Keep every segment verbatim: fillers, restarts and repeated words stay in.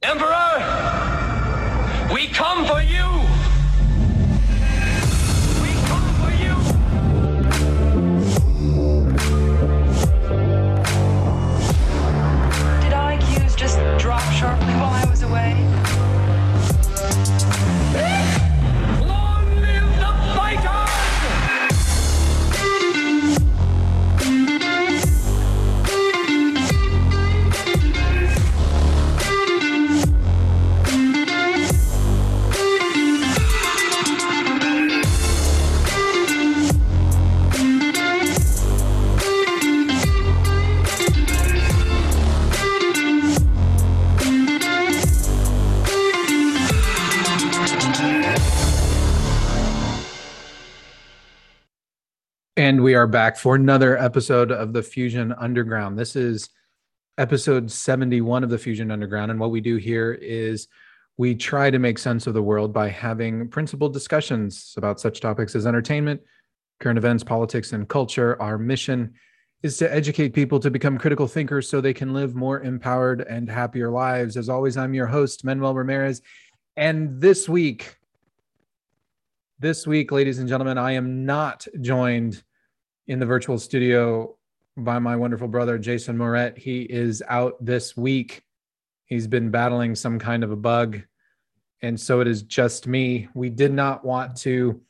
Emperor, we come for you. We come for you. Did I Qs just drop sharply while I was away? Long live the Fighters. And we are back for another episode of the Fusion Underground. This is episode seventy-one of the Fusion Underground. And what we do here is we try to make sense of the world by having principled discussions about such topics as entertainment, current events, politics, and culture. Our mission is to educate people to become critical thinkers so they can live more empowered and happier lives. As always, I'm your host, Manuel Ramirez. And this week, this week, ladies and gentlemen, I am not joined in the virtual studio by my wonderful brother, Jason Moret. He is out this week. He's been battling some kind of a bug. And so it is just me. We did not want to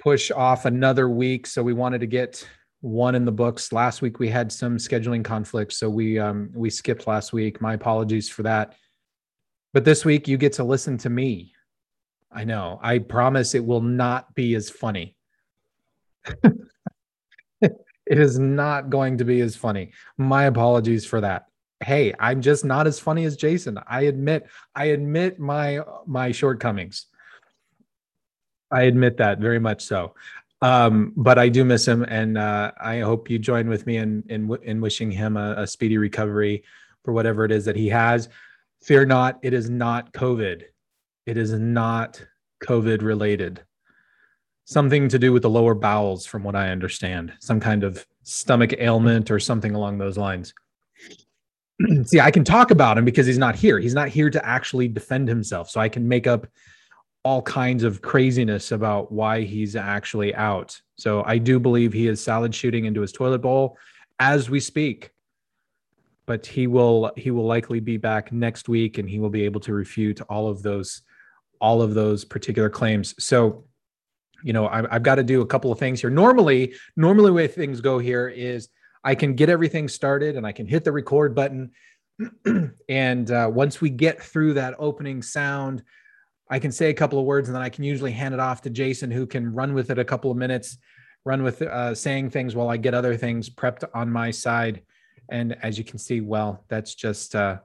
push off another week. So we wanted to get one in the books. Last week, we had some scheduling conflicts. So we, um, we skipped last week. My apologies for that. But this week, you get to listen to me. I know. I promise it will not be as funny. It is not going to be as funny. My apologies for that. Hey, I'm just not as funny as Jason. I admit, I admit my my shortcomings. I admit that very much so. Um, but I do miss him, and uh, I hope you join with me in in, in wishing him a, a speedy recovery for whatever it is that he has. Fear not, it is not COVID. It is not COVID related. Something to do with the lower bowels, from what I understand, some kind of stomach ailment or something along those lines. See, I can talk about him because he's not here. He's not here to actually defend himself. So I can make up all kinds of craziness about why he's actually out. So I do believe he is salad shooting into his toilet bowl as we speak. But he will he will likely be back next week, and he will be able to refute all of those all of those particular claims. So, you know, I've, I've got to do a couple of things here. Normally, normally the way things go here is I can get everything started and I can hit the record button. And uh, once we get through that opening sound, I can say a couple of words, and then I can usually hand it off to Jason, who can run with it a couple of minutes, run with uh, saying things while I get other things prepped on my side. And as you can see, well, that's just uh,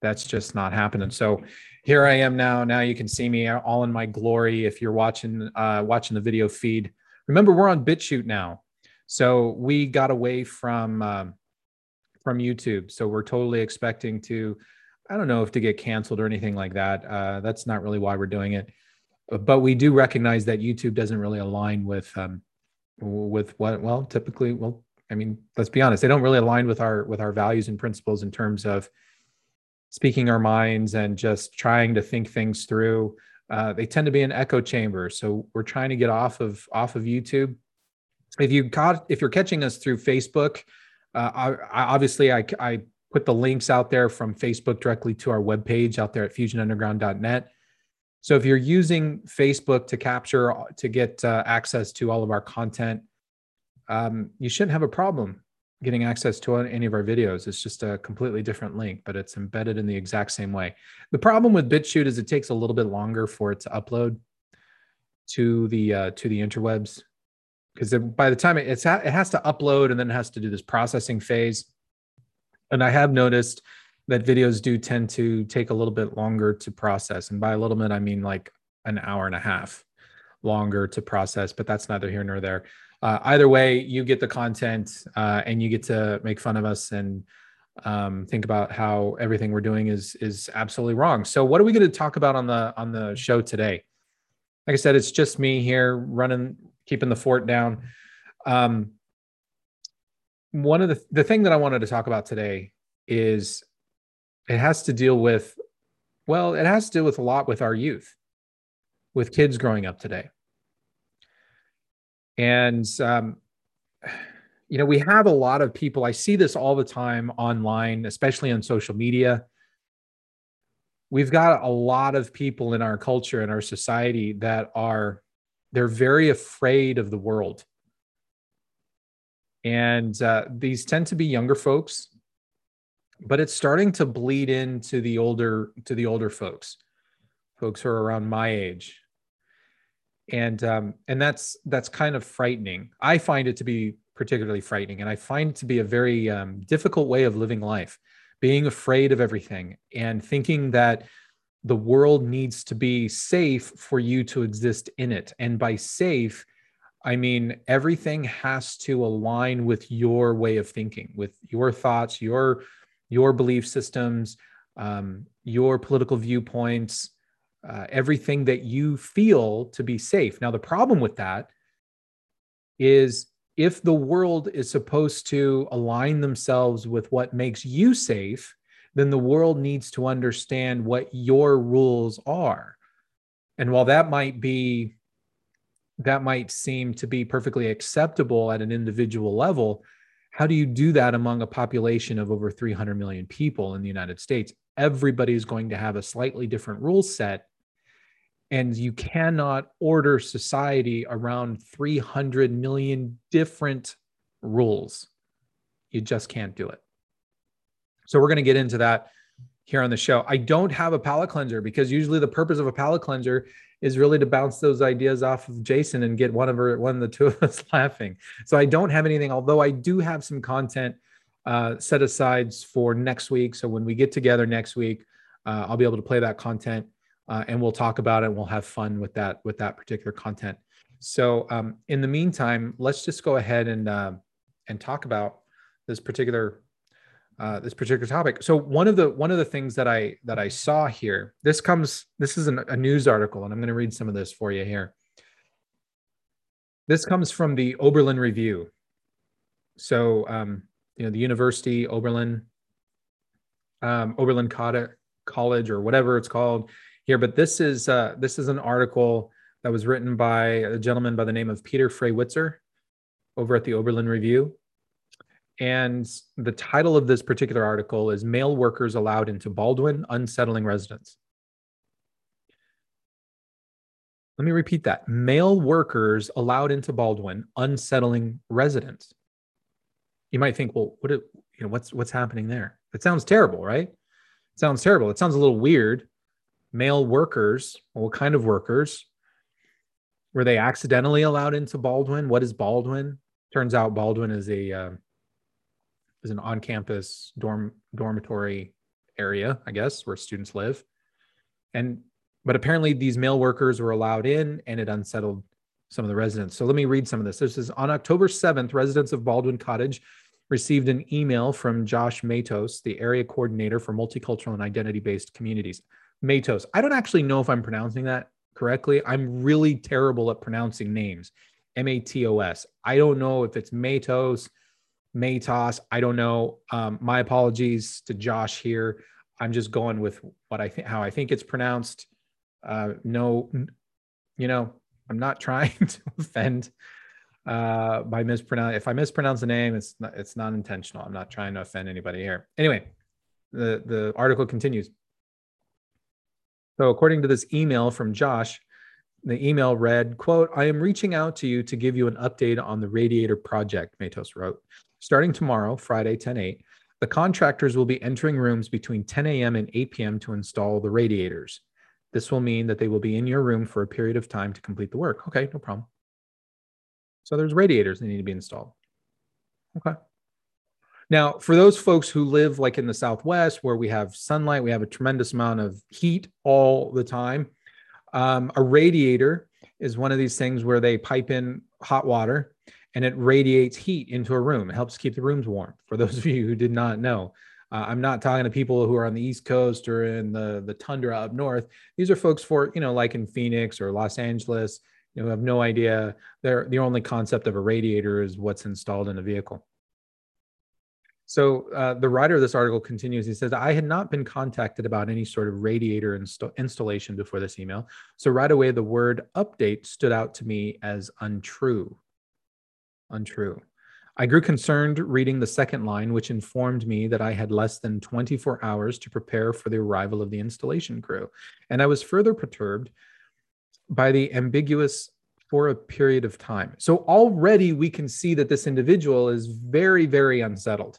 that's just not happening. So here I am now. Now you can see me all in my glory. If you're watching uh, watching the video feed, remember we're on BitChute now. So we got away from um, from YouTube. So we're totally expecting to, I don't know if to get canceled or anything like that. Uh, that's not really why we're doing it. But we do recognize that YouTube doesn't really align with um, with what well typically well. I mean, let's be honest, they don't really align with our with our values and principles in terms of speaking our minds and just trying to think things through. Uh, they tend to be an echo chamber. So we're trying to get off of off of YouTube. If you caught, if you're catching us through Facebook, uh, I, I, obviously I, I put the links out there from Facebook directly to our webpage out there at fusion underground dot net. So if you're using Facebook to capture, to get uh, access to all of our content, Um, you shouldn't have a problem getting access to any of our videos. It's just a completely different link, but it's embedded in the exact same way. The problem with BitChute is it takes a little bit longer for it to upload to the uh, to the interwebs, because by the time it, it's ha- it has to upload and then it has to do this processing phase. And I have noticed that videos do tend to take a little bit longer to process. And by a little bit, I mean like an hour and a half longer to process, but that's neither here nor there. Uh, either way, you get the content uh, and you get to make fun of us and um, think about how everything we're doing is is absolutely wrong. So what are we going to talk about on the on the show today? Like I said, it's just me here running, keeping the fort down. Um, one of the, the thing that I wanted to talk about today is it has to deal with Well, it has to do with a lot with our youth, with kids growing up today. And, um, you know, we have a lot of people, I see this all the time online, especially on social media. We've got a lot of people in our culture, in our society that are, they're very afraid of the world. And uh, these tend to be younger folks, but it's starting to bleed into the older, to the older folks, folks who are around my age. And, um, and that's, that's kind of frightening. I find it to be particularly frightening, and I find it to be a very um, difficult way of living life, being afraid of everything and thinking that the world needs to be safe for you to exist in it. And by safe, I mean, everything has to align with your way of thinking, with your thoughts, your, your belief systems, um, your political viewpoints, uh, everything that you feel to be safe. Now, the problem with that is if the world is supposed to align themselves with what makes you safe, then the world needs to understand what your rules are. And while that might be that might seem to be perfectly acceptable at an individual level, how do you do that among a population of over three hundred million people in the United States? Everybody is going to have a slightly different rule set, and you cannot order society around three hundred million different rules. You just can't do it. So we're going to get into that here on the show. I don't have a palate cleanser, because usually the purpose of a palate cleanser is really to bounce those ideas off of Jason and get one of her, one of the two of us laughing. So I don't have anything, although I do have some content uh, set aside for next week. So when we get together next week, uh, I'll be able to play that content uh, and we'll talk about it, and we'll have fun with that, with that particular content. So um, in the meantime, let's just go ahead and, uh, and talk about this particular Uh, this particular topic. So one of the one of the things that I that I saw here, this comes, this is an, a news article, and I'm going to read some of this for you here. This comes from the Oberlin Review. So um, you know, the University Oberlin, um, Oberlin College, or whatever it's called here. But this is uh, this is an article that was written by a gentleman by the name of Peter Freywitzer over at the Oberlin Review. And the title of this particular article is "Male Workers Allowed into Baldwin, Unsettling Residents." Let me repeat that. Male workers allowed into Baldwin, unsettling residents. You might think, well, what, you know, what's, what's happening there? It sounds terrible, right? It sounds terrible. It sounds a little weird. Male workers, well, what kind of workers? Were they accidentally allowed into Baldwin? What is Baldwin? Turns out Baldwin is a... Uh, is an on-campus dorm dormitory area, I guess, where students live. And, but apparently these male workers were allowed in, and it unsettled some of the residents. So let me read some of this. This is on October seventh, residents of Baldwin Cottage received an email from Josh Matos, the area coordinator for multicultural and identity-based communities. Matos. I don't actually know if I'm pronouncing that correctly. I'm really terrible at pronouncing names. M A T O S. I don't know if it's Matos, Matos, I don't know. Um, my apologies to Josh here. I'm just going with what I think, how I think it's pronounced. Uh, no, you know, I'm not trying to offend uh, by mispronouncing. If I mispronounce the name, it's not, it's not intentional. I'm not trying to offend anybody here. Anyway, the, the article continues. So according to this email from Josh, the email read, quote, "I am reaching out to you to give you an update on the Radiator Project," Matos wrote. "Starting tomorrow, Friday, ten eight, the contractors will be entering rooms between ten a.m. and eight p.m. to install the radiators. This will mean that they will be in your room for a period of time to complete the work." Okay, no problem. So there's radiators that need to be installed. Okay. Now, for those folks who live like in the Southwest, where we have sunlight, we have a tremendous amount of heat all the time. Um, a radiator is one of these things where they pipe in hot water, and it radiates heat into a room. It helps keep the rooms warm. For those of you who did not know, uh, I'm not talking to people who are on the East Coast or in the, the tundra up north. These are folks for, you know, like in Phoenix or Los Angeles, you know, have no idea. They're, the only concept of a radiator is what's installed in a vehicle. So uh, the writer of this article continues. He says, I had not been contacted about any sort of radiator inst- installation before this email. So right away, the word update stood out to me as untrue. Untrue. I grew concerned reading the second line, which informed me that I had less than twenty-four hours to prepare for the arrival of the installation crew. And I was further perturbed by the ambiguous for a period of time. So already we can see that this individual is very, very unsettled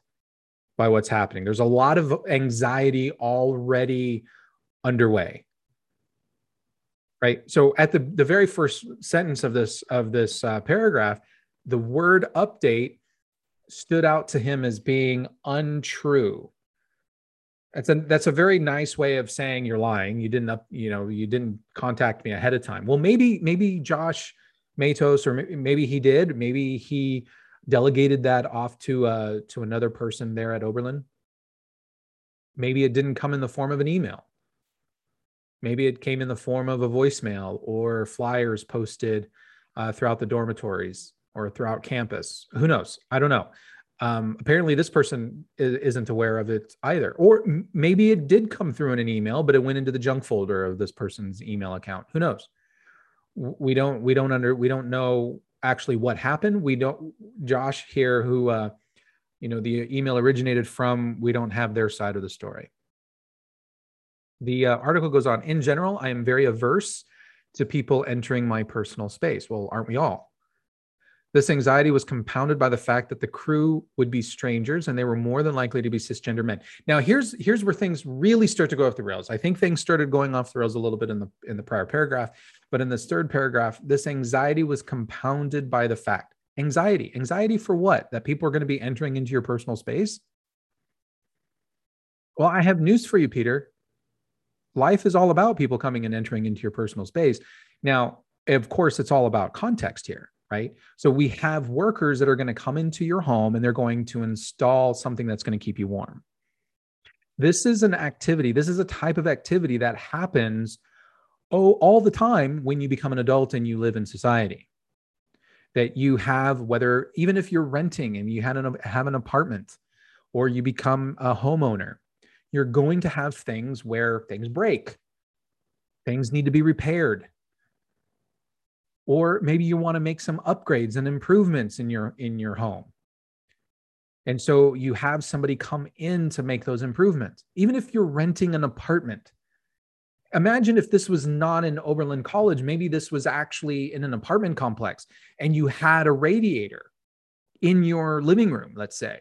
by what's happening. There's a lot of anxiety already underway, right? So at the, the very first sentence of this, of this uh, paragraph, the word update stood out to him as being untrue. That's a, that's a very nice way of saying you're lying. You didn't, up, you know, you didn't contact me ahead of time. Well, maybe, maybe Josh Matos, or maybe he did, maybe he delegated that off to, uh, to another person there at Oberlin. Maybe it didn't come in the form of an email. Maybe it came in the form of a voicemail or flyers posted uh, throughout the dormitories or throughout campus. Who knows? I don't know. Um, apparently this person isn't aware of it either, or m- maybe it did come through in an email, but it went into the junk folder of this person's email account. Who knows? We don't, we don't under, we don't know actually what happened. We don't, Josh here, who, uh, you know, the email originated from, we don't have their side of the story. The uh, article goes on. In general, I am very averse to people entering my personal space. Well, aren't we all? This anxiety was compounded by the fact that the crew would be strangers and they were more than likely to be cisgender men. Now, here's here's where things really start to go off the rails. I think things started going off the rails a little bit in the in the prior paragraph, but in this third paragraph, this anxiety was compounded by the fact. Anxiety. Anxiety for what? That people are going to be entering into your personal space? Well, I have news for you, Peter. Life is all about people coming and entering into your personal space. Now, of course, it's all about context here. Right? So we have workers that are going to come into your home and they're going to install something that's going to keep you warm. This is an activity. This is a type of activity that happens oh, all the time when you become an adult and you live in society. That you have, whether even if you're renting and you had an, have an apartment or you become a homeowner, you're going to have things where things break. Things need to be repaired. Or maybe you want to make some upgrades and improvements in your in your home. And so you have somebody come in to make those improvements. Even if you're renting an apartment, imagine if this was not in Oberlin College, maybe this was actually in an apartment complex and you had a radiator in your living room, let's say,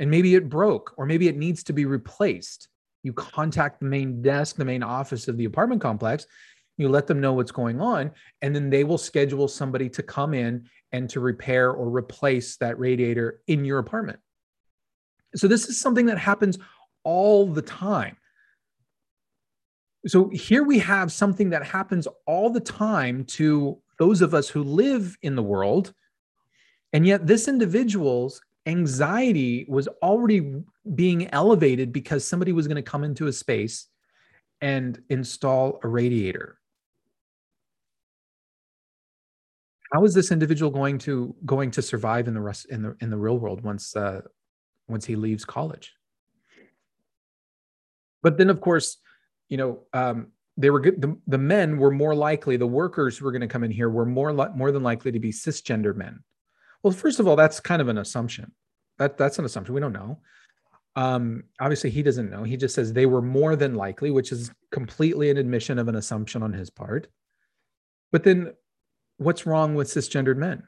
and maybe it broke or maybe it needs to be replaced. You contact the main desk, the main office of the apartment complex. You let them know what's going on, and then they will schedule somebody to come in and to repair or replace that radiator in your apartment. So this is something that happens all the time. So here we have something that happens all the time to those of us who live in the world. And yet this individual's anxiety was already being elevated because somebody was going to come into a space and install a radiator. How is this individual going to going to survive in the rest, in the in the real world once uh, once he leaves college? But then, of course, you know um, they were the, the men were more likely. The workers who were going to come in here were more li- more than likely to be cisgender men. Well, first of all, that's kind of an assumption. That that's an assumption. We don't know. Um, obviously, he doesn't know. He just says they were more than likely, which is completely an admission of an assumption on his part. But then, what's wrong with cisgendered men?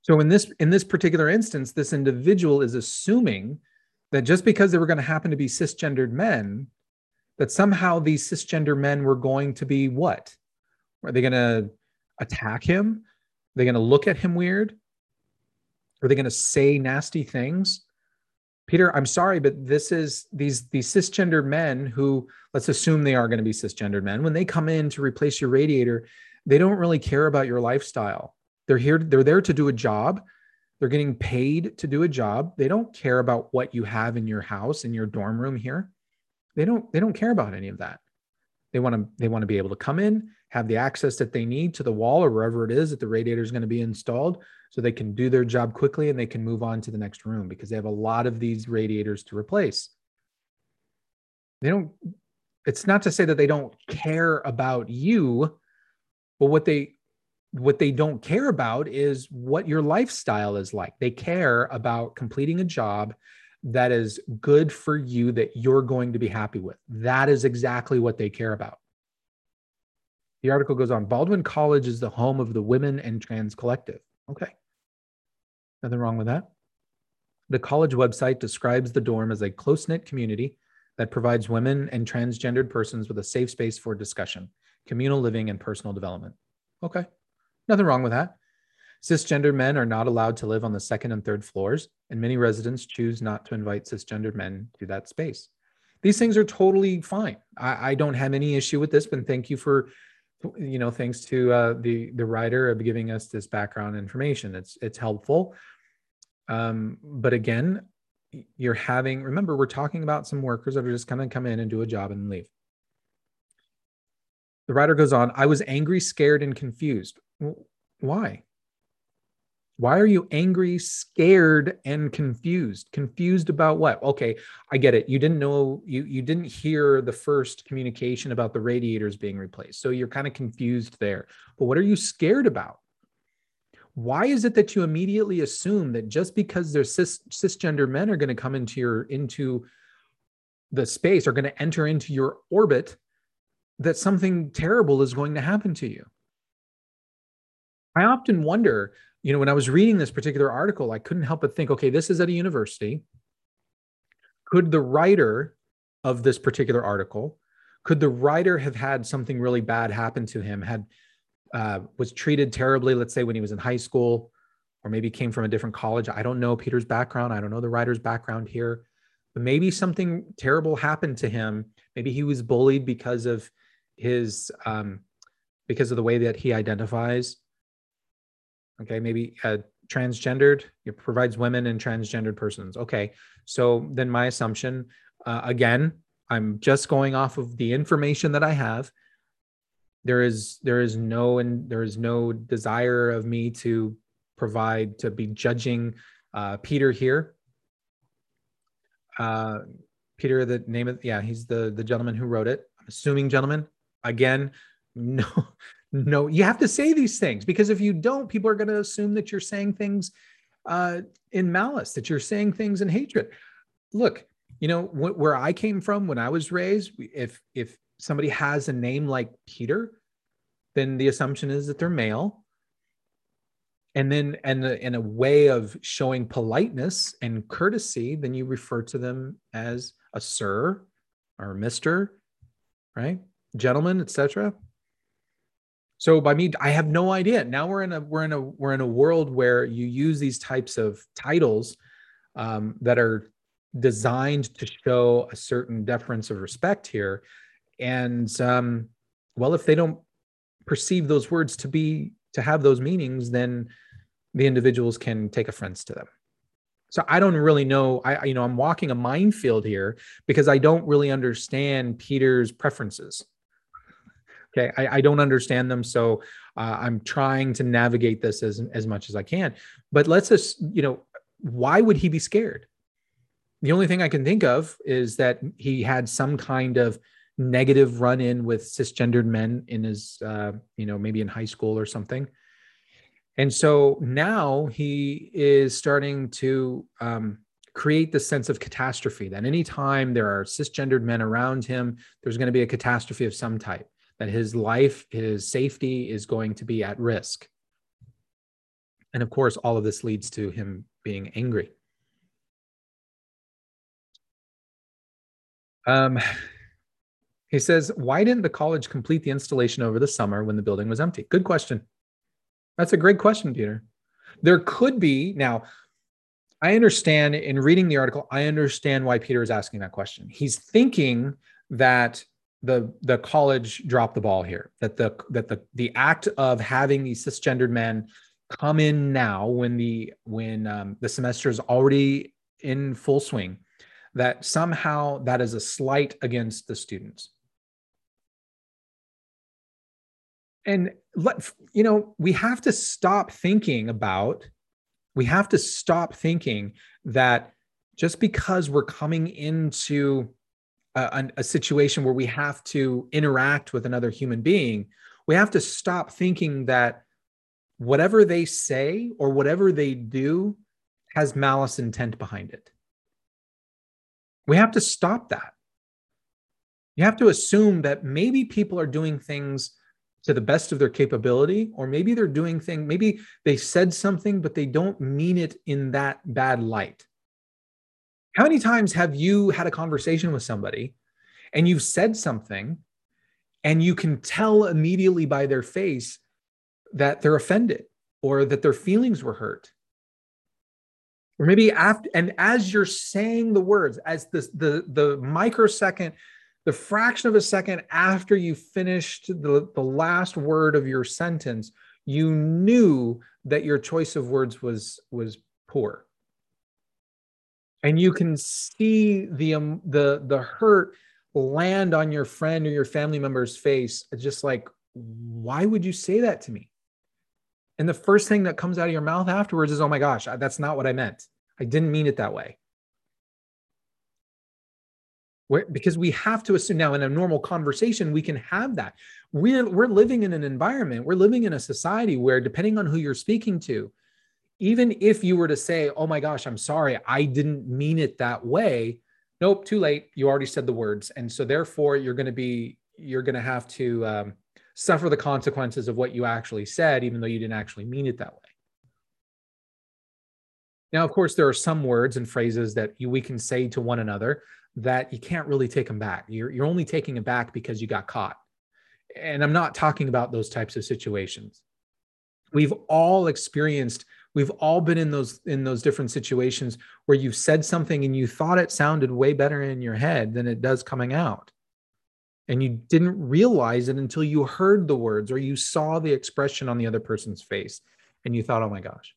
So in this in this particular instance, this individual is assuming that just because they were going to happen to be cisgendered men, that somehow these cisgender men were going to be what? Are they going to attack him? Are they going to look at him weird? Are they going to say nasty things? Peter, I'm sorry, but this is these these cisgender men who, let's assume they are going to be cisgendered men. When they come in to replace your radiator, they don't really care about your lifestyle. They're here, they're there to do a job. They're getting paid to do a job. They don't care about what you have in your house, in your dorm room here. They don't, they don't care about any of that. They want to they want to be able to come in, have the access that they need to the wall or wherever it is that the radiator is going to be installed, so they can do their job quickly and they can move on to the next room, because they have a lot of these radiators to replace. They don't, it's not to say that they don't care about you, but what they what they don't care about is what your lifestyle is like. They care about completing a job that is good for you, that you're going to be happy with. That is exactly what they care about. The article goes on, Baldwin College is the home of the Women and Trans Collective. Okay, nothing wrong with that. The college website describes the dorm as a close-knit community that provides women and transgendered persons with a safe space for discussion, communal living, and personal development. Okay, nothing wrong with that. Cisgender men are not allowed to live on the second and third floors, and many residents choose not to invite cisgendered men to that space. These things are totally fine. I, I don't have any issue with this, but thank you for, you know, thanks to uh, the, the writer of giving us this background information. It's, it's helpful. Um, but again, you're having, remember, we're talking about some workers that are just gonna come in and do a job and leave. The writer goes on, I was angry, scared, and confused. Why? Why are you angry, scared, and confused? Confused about what? Okay, I get it. You didn't know, you, you didn't hear the first communication about the radiators being replaced. So you're kind of confused there. But what are you scared about? Why is it that you immediately assume that just because they're cis, cisgender men are going to come into your, into the space, are going to enter into your orbit, that something terrible is going to happen to you? I often wonder, you know, when I was reading this particular article, I couldn't help but think, okay, this is at a university. Could the writer of this particular article, could the writer have had something really bad happen to him, had uh, was treated terribly, let's say when he was in high school, or maybe came from a different college? I don't know Peter's background. I don't know the writer's background here, but maybe something terrible happened to him. Maybe he was bullied because of his, um, because of the way that he identifies. Okay, maybe uh, transgendered, it provides women and transgendered persons. Okay, so then my assumption, uh, again, I'm just going off of the information that I have. There is there is no and there is no desire of me to provide to be judging uh, Peter here. Uh, Peter, the name of yeah, he's the the gentleman who wrote it. I'm assuming gentleman. Again, no. No, you have to say these things, because if you don't, people are going to assume that you're saying things uh, in malice, that you're saying things in hatred. Look, you know, wh- where I came from when I was raised, if if somebody has a name like Peter, then the assumption is that they're male. And then and in a way of showing politeness and courtesy, then you refer to them as a sir or a mister, right? Gentleman, et cetera. So by me, I have no idea. Now we're in a we're in a we're in a world where you use these types of titles um, that are designed to show a certain deference of respect here, and um, well, if they don't perceive those words to be to have those meanings, then the individuals can take offense to them. So I don't really know. I you know I'm walking a minefield here, because I don't really understand Peter's preferences. Okay, I, I don't understand them, so uh, I'm trying to navigate this as as much as I can. But let's just, you know, why would he be scared? The only thing I can think of is that he had some kind of negative run-in with cisgendered men in his, uh, you know, maybe in high school or something. And so now he is starting to um, create the sense of catastrophe that anytime there are cisgendered men around him, there's going to be a catastrophe of some type, that his life, his safety is going to be at risk. And of course, all of this leads to him being angry. Um, he says, why didn't the college complete the installation over the summer when the building was empty? Good question. That's a great question, Peter. There could be, now, I understand in reading the article, I understand why Peter is asking that question. He's thinking that the the college dropped the ball here, that the that the the act of having these cisgendered men come in now when the when um, the semester is already in full swing, that somehow that is a slight against the students. and let, you know, we have to stop thinking about, we have to stop thinking that just because we're coming into a, a situation where we have to interact with another human being, we have to stop thinking that whatever they say or whatever they do has malice intent behind it. We have to stop that. You have to assume that maybe people are doing things to the best of their capability, or maybe they're doing things, maybe they said something, but they don't mean it in that bad light. How many times have you had a conversation with somebody and you've said something and you can tell immediately by their face that they're offended or that their feelings were hurt? Or maybe after, and as you're saying the words, as the, the, the microsecond, the fraction of a second after you finished the, the last word of your sentence, you knew that your choice of words was, was poor. And you can see the, um, the, the hurt land on your friend or your family member's face. It's just like, why would you say that to me? And the first thing that comes out of your mouth afterwards is, oh my gosh, that's not what I meant. I didn't mean it that way. We're, because we have to assume now in a normal conversation, we can have that. We're, we're living in an environment, we're living in a society where, depending on who you're speaking to, even if you were to say, oh my gosh, I'm sorry, I didn't mean it that way. Nope, too late. You already said the words. And so therefore you're going to be, you're going to have to um, suffer the consequences of what you actually said, even though you didn't actually mean it that way. Now, of course, there are some words and phrases that you, we can say to one another that you can't really take them back. You're, you're only taking it back because you got caught. And I'm not talking about those types of situations. We've all experienced, we've all been in those, in those different situations where you've said something and you thought it sounded way better in your head than it does coming out. And you didn't realize it until you heard the words or you saw the expression on the other person's face and you thought, oh my gosh.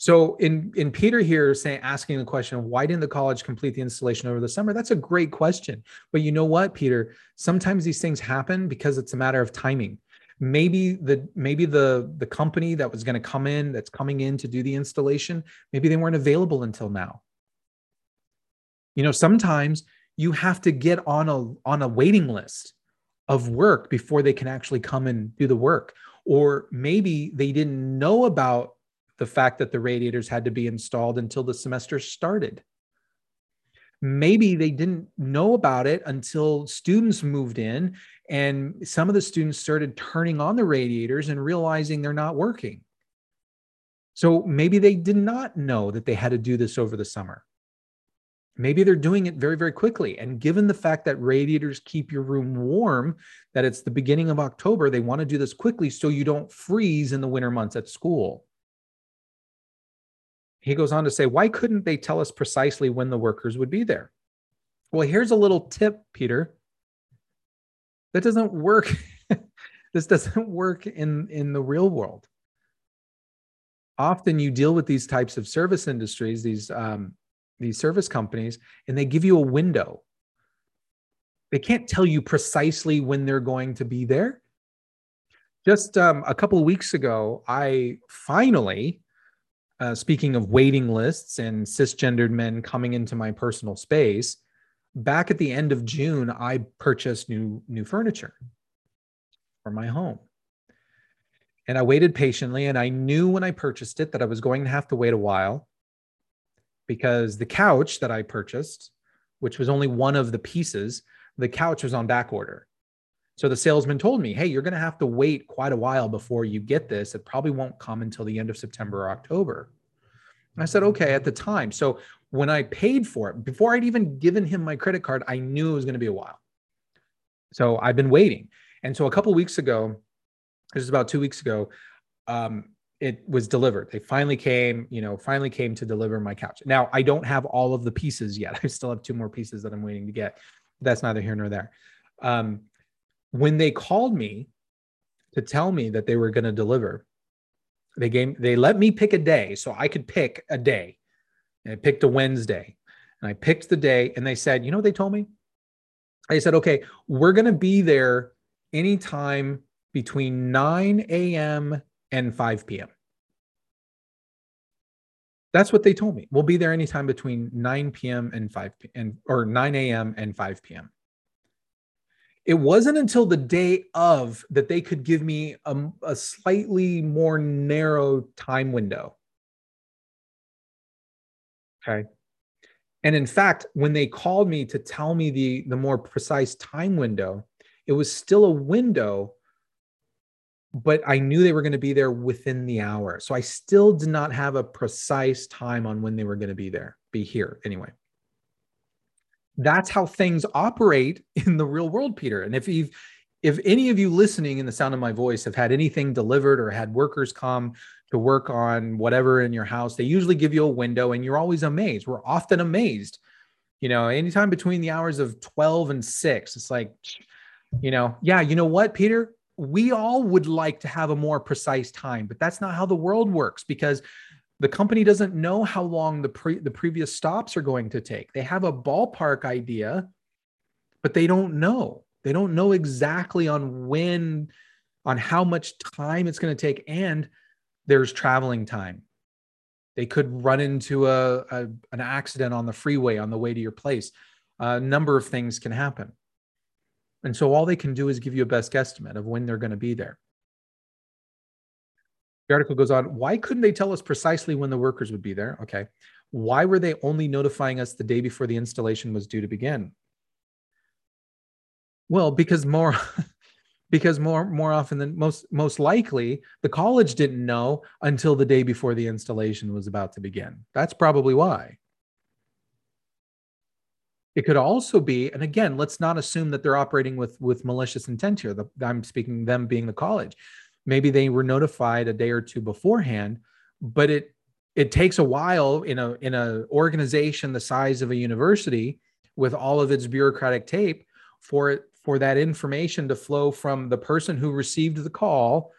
So in, in Peter here saying, asking the question, why didn't the college complete the installation over the summer? That's a great question. But you know what, Peter, sometimes these things happen because it's a matter of timing. Maybe the, maybe the, the company that was going to come in, that's coming in to do the installation, maybe they weren't available until now. You know, sometimes you have to get on a, on a waiting list of work before they can actually come and do the work. Or maybe they didn't know about the fact that the radiators had to be installed until the semester started. Maybe they didn't know about it until students moved in and some of the students started turning on the radiators and realizing they're not working. So maybe they did not know that they had to do this over the summer. Maybe they're doing it very, very quickly. And given the fact that radiators keep your room warm, that it's the beginning of October, they want to do this quickly so you don't freeze in the winter months at school. He goes on to say, why couldn't they tell us precisely when the workers would be there? Well, here's a little tip, Peter. That doesn't work. This doesn't work in, in the real world. Often you deal with these types of service industries, these, um, these service companies, and they give you a window. They can't tell you precisely when they're going to be there. Just um, a couple of weeks ago, I finally... Uh, speaking of waiting lists and cisgendered men coming into my personal space, back at the end of June, I purchased new, new furniture for my home. And I waited patiently, and I knew when I purchased it that I was going to have to wait a while because the couch that I purchased, which was only one of the pieces, the couch was on back order. So the salesman told me, hey, you're going to have to wait quite a while before you get this. It probably won't come until the end of September or October. And I said, okay, at the time. So when I paid for it, before I'd even given him my credit card, I knew it was going to be a while. So I've been waiting. And so a couple of weeks ago, this was about two weeks ago, um, it was delivered. They finally came, you know, finally came to deliver my couch. Now, I don't have all of the pieces yet. I still have two more pieces that I'm waiting to get. That's neither here nor there. Um, When they called me to tell me that they were going to deliver, they gave, they let me pick a day so I could pick a day. And I picked a Wednesday and I picked the day, and they said, you know what they told me? They said, okay, we're going to be there anytime between nine a.m. and five p.m. That's what they told me. We'll be there anytime between nine p.m. and five p.m. or nine a.m. and five p.m. It wasn't until the day of that they could give me a, a slightly more narrow time window. Okay. And in fact, when they called me to tell me the, the more precise time window, it was still a window, but I knew they were going to be there within the hour. So I still did not have a precise time on when they were going to be there, be here anyway. That's how things operate in the real world, Peter. And if you've, if any of you listening in the sound of my voice have had anything delivered or had workers come to work on whatever in your house, they usually give you a window and you're always amazed. We're often amazed, you know, anytime between the hours of twelve and six, it's like, you know, yeah, you know what, Peter, we all would like to have a more precise time, but that's not how the world works because the company doesn't know how long the pre- the previous stops are going to take. They have a ballpark idea, but they don't know. They don't know exactly on when, on how much time it's going to take. And there's traveling time. They could run into a, a an accident on the freeway on the way to your place. A number of things can happen. And so all they can do is give you a best guesstimate of when they're going to be there. The article goes on, why couldn't they tell us precisely when the workers would be there? Okay. Why were they only notifying us the day before the installation was due to begin? Well, because more, because more, more often than most, most likely the college didn't know until the day before the installation was about to begin. That's probably why. It could also be, and again, let's not assume that they're operating with, with malicious intent here. The, I'm speaking them being the college. Maybe they were notified a day or two beforehand, but it it takes a while in a in a organization the size of a university with all of its bureaucratic tape for it, for that information to flow from the person who received the call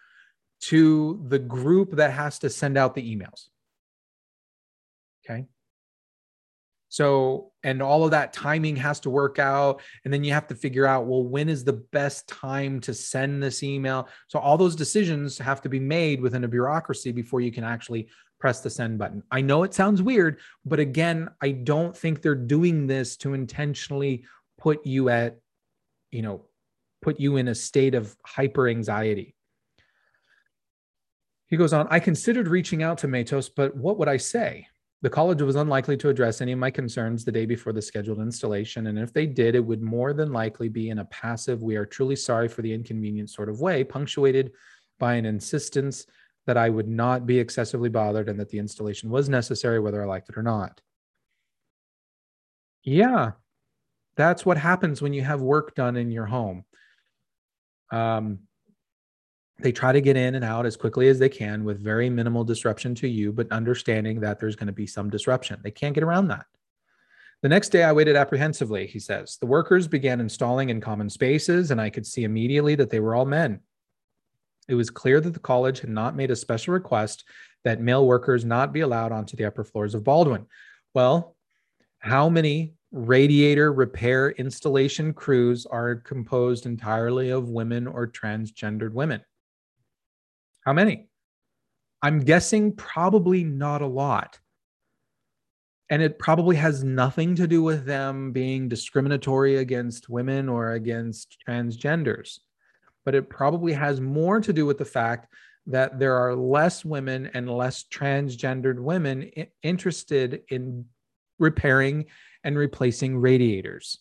to the group that has to send out the emails. Okay. So, and all of that timing has to work out. And then you have to figure out, well, when is the best time to send this email? So all those decisions have to be made within a bureaucracy before you can actually press the send button. I know it sounds weird, but again, I don't think they're doing this to intentionally put you at, you know, put you in a state of hyper anxiety. He goes on, I considered reaching out to Matos, but what would I say? The college was unlikely to address any of my concerns the day before the scheduled installation, and if they did, it would more than likely be in a passive, we are truly sorry for the inconvenience sort of way, punctuated by an insistence that I would not be excessively bothered and that the installation was necessary, whether I liked it or not. Yeah, that's what happens when you have work done in your home. Um, They try to get in and out as quickly as they can with very minimal disruption to you, but understanding that there's going to be some disruption. They can't get around that. The next day I waited apprehensively, he says. The workers began installing in common spaces, and I could see immediately that they were all men. It was clear that the college had not made a special request that male workers not be allowed onto the upper floors of Baldwin. Well, how many radiator repair installation crews are composed entirely of women or transgendered women? How many? I'm guessing probably not a lot. And it probably has nothing to do with them being discriminatory against women or against transgenders. But it probably has more to do with the fact that there are less women and less transgendered women i- interested in repairing and replacing radiators.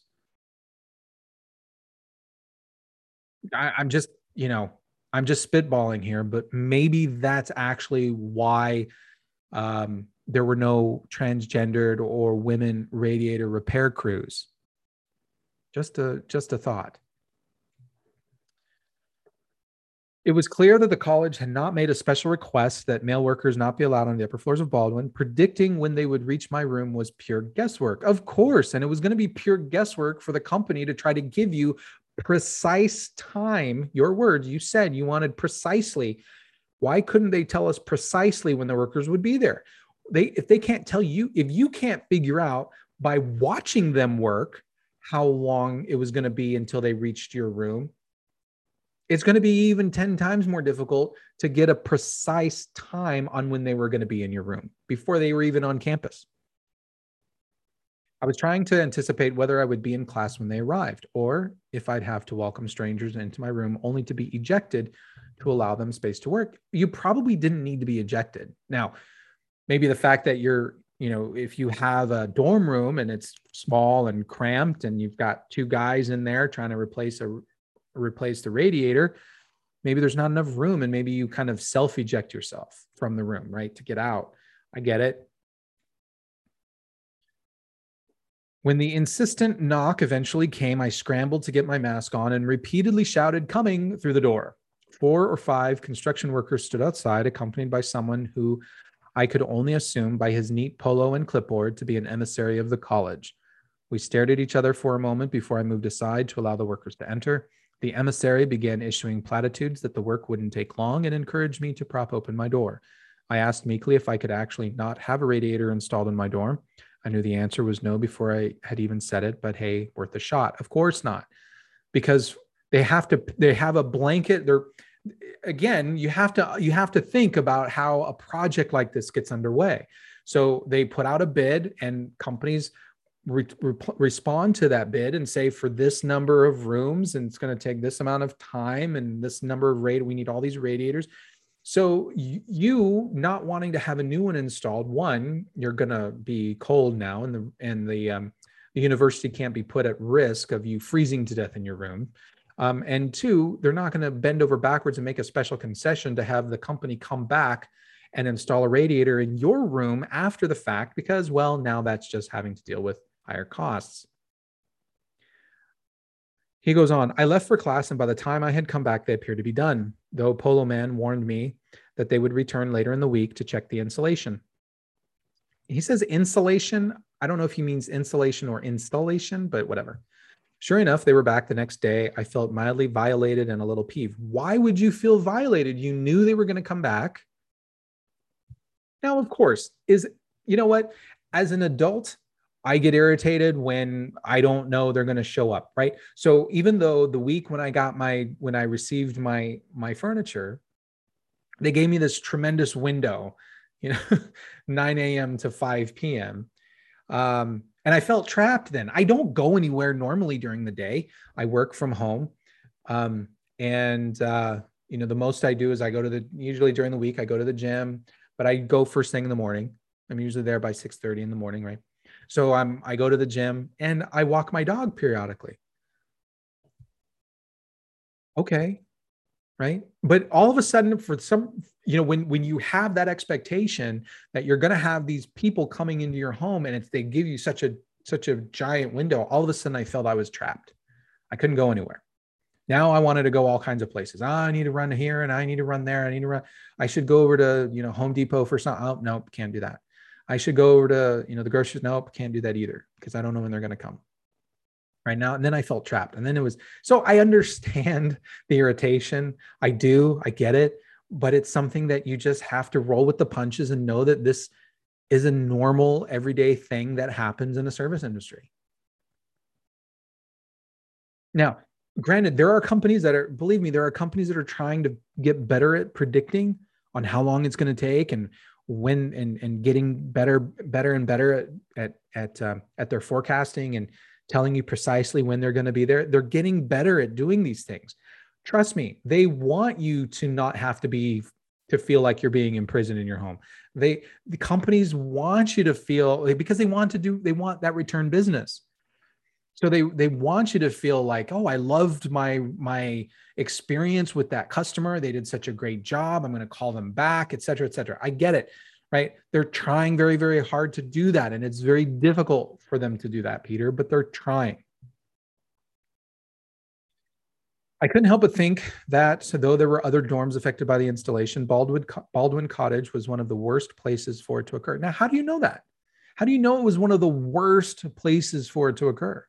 I, I'm just, you know, I'm just spitballing here, but maybe that's actually why um, there were no transgendered or women radiator repair crews. Just a, just a thought. It was clear that the college had not made a special request that male workers not be allowed on the upper floors of Baldwin. Predicting when they would reach my room was pure guesswork. Of course, and it was going to be pure guesswork for the company to try to give you precise time, your words, you said you wanted precisely. Why couldn't they tell us precisely when the workers would be there? They, if they can't tell you, if you can't figure out by watching them work, how long it was going to be until they reached your room, it's going to be even ten times more difficult to get a precise time on when they were going to be in your room before they were even on campus. I was trying to anticipate whether I would be in class when they arrived, or if I'd have to welcome strangers into my room only to be ejected to allow them space to work. You probably didn't need to be ejected. Now, maybe the fact that you're, you know, if you have a dorm room and it's small and cramped and you've got two guys in there trying to replace a replace the radiator, maybe there's not enough room and maybe you kind of self-eject yourself from the room, right, to get out. I get it. When the insistent knock eventually came, I scrambled to get my mask on and repeatedly shouted, "Coming," through the door. Four or five construction workers stood outside, accompanied by someone who I could only assume by his neat polo and clipboard to be an emissary of the college. We stared at each other for a moment before I moved aside to allow the workers to enter. The emissary began issuing platitudes that the work wouldn't take long and encouraged me to prop open my door. I asked meekly if I could actually not have a radiator installed in my dorm. I knew the answer was no before I had even said it, but hey, worth a shot. Of course not, because they have to, they have a blanket. They're, again, you have to, you have to think about how a project like this gets underway. So they put out a bid and companies Re- re- respond to that bid and say, for this number of rooms, and it's going to take this amount of time and this number of rate, we need all these radiators. So y- you not wanting to have a new one installed, one, you're going to be cold now, and the and the, um, the university can't be put at risk of you freezing to death in your room. Um, and two, they're not going to bend over backwards and make a special concession to have the company come back and install a radiator in your room after the fact, because, well, now that's just having to deal with higher costs. He goes on, I left for class, and by the time I had come back, they appeared to be done, though Polo Man warned me that they would return later in the week to check the insulation. He says insulation. I don't know if he means insulation or installation, but whatever. Sure enough, they were back the next day. I felt mildly violated and a little peeved. Why would you feel violated? You knew they were going to come back. Now, of course, is, you know what? As an adult, I get irritated when I don't know they're going to show up, right? So even though the week when I got my, when I received my, my furniture, they gave me this tremendous window, you know, nine a.m. to five p.m. Um, and I felt trapped then. I don't go anywhere normally during the day. I work from home. Um, and, uh, you know, the most I do is I go to the, usually during the week, I go to the gym, but I go first thing in the morning. I'm usually there by six thirty in the morning, right? So I'm, I go to the gym and I walk my dog periodically. Okay, right? But all of a sudden, for some, you know, when, when you have that expectation that you're going to have these people coming into your home, and it's, they give you such a, such a giant window, all of a sudden I felt I was trapped. I couldn't go anywhere. Now I wanted to go all kinds of places. Oh, I need to run here and I need to run there. I need to run. I should go over to, you know, Home Depot for something. Oh, nope, can't do that. I should go over to, you know, the groceries. Nope, can't do that either, because I don't know when they're going to come right now. And then I felt trapped. And then it was, so I understand the irritation. I do, I get it, but it's something that you just have to roll with the punches and know that this is a normal everyday thing that happens in the service industry. Now, granted, there are companies that are, believe me, there are companies that are trying to get better at predicting on how long it's going to take and when, and, and getting better, better and better at, at, at, um, at their forecasting and telling you precisely when they're going to be there. They're getting better at doing these things. Trust me, they want you to not have to be, to feel like you're being imprisoned in your home. They, the companies want you to feel, because they want to do, they want that return business. So they, they want you to feel like, oh, I loved my, my experience with that customer. They did such a great job. I'm going to call them back, et cetera, et cetera. I get it, right? They're trying very, very hard to do that. And it's very difficult for them to do that, Peter, but they're trying. I couldn't help but think that though there were other dorms affected by the installation, Baldwin, Baldwin Cottage was one of the worst places for it to occur. Now, how do you know that? How do you know it was one of the worst places for it to occur?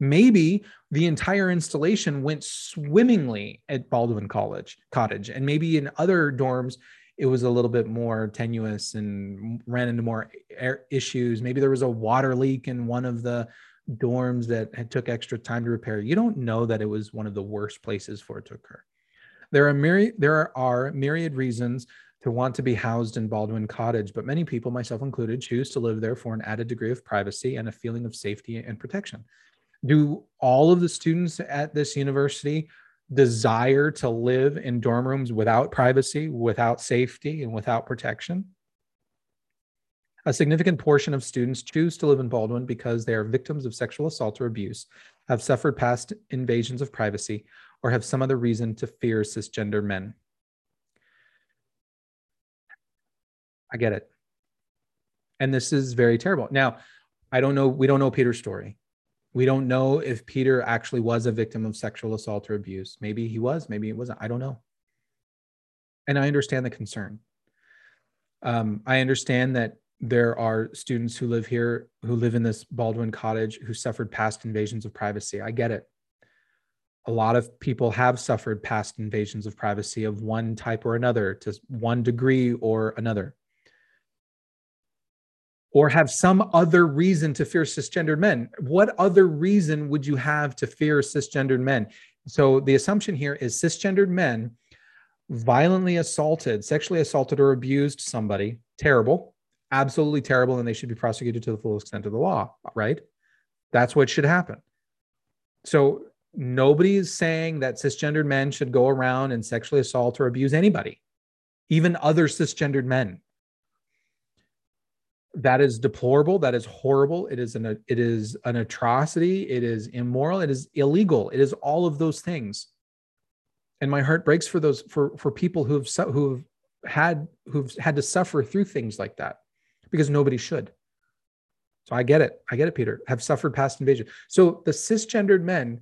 Maybe the entire installation went swimmingly at Baldwin College Cottage, and maybe in other dorms, it was a little bit more tenuous and ran into more air issues. Maybe there was a water leak in one of the dorms that had took extra time to repair, you don't know that it was one of the worst places for it to occur. There are myriad, there are myriad reasons to want to be housed in Baldwin Cottage, but many people, myself included, choose to live there for an added degree of privacy and a feeling of safety and protection. Do all of the students at this university desire to live in dorm rooms without privacy, without safety, and without protection? A significant portion of students choose to live in Baldwin because they are victims of sexual assault or abuse, have suffered past invasions of privacy, or have some other reason to fear cisgender men. I get it. And this is very terrible. Now, I don't know, we don't know Peter's story. We don't know if Peter actually was a victim of sexual assault or abuse. Maybe he was, maybe it wasn't, I don't know. And I understand the concern. Um, I understand that there are students who live here, who live in this Baldwin Cottage, who suffered past invasions of privacy. I get it. A lot of people have suffered past invasions of privacy of one type or another, to one degree or another, or have some other reason to fear cisgendered men. What other reason would you have to fear cisgendered men? So the assumption here is cisgendered men violently assaulted, sexually assaulted or abused somebody. Terrible, absolutely terrible, and they should be prosecuted to the full extent of the law, right? That's what should happen. So nobody is saying that cisgendered men should go around and sexually assault or abuse anybody, even other cisgendered men. That is deplorable. That is horrible. It is an, it is an atrocity. It is immoral. It is illegal. It is all of those things. And my heart breaks for those, for, for people who've, who've had, who've had to suffer through things like that, because nobody should. So I get it. I get it, Peter. Have suffered past invasion. So the cisgendered men,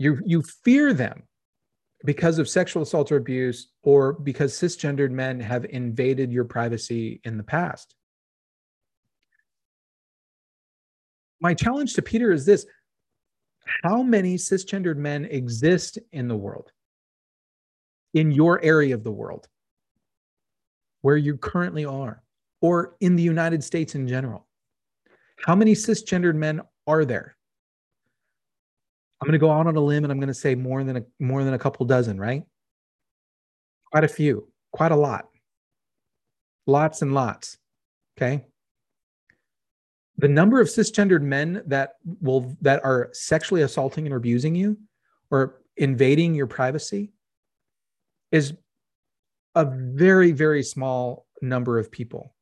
you, you fear them because of sexual assault or abuse, or because cisgendered men have invaded your privacy in the past. My challenge to Peter is this: how many cisgendered men exist in the world, in your area of the world, where you currently are, or in the United States in general? How many cisgendered men are there? I'm going to go out on a limb and I'm going to say more than a, more than a couple dozen, right? Quite a few, quite a lot. Lots and lots, okay? The number of cisgendered men that will that are sexually assaulting and abusing you or invading your privacy is a very, very small number of people.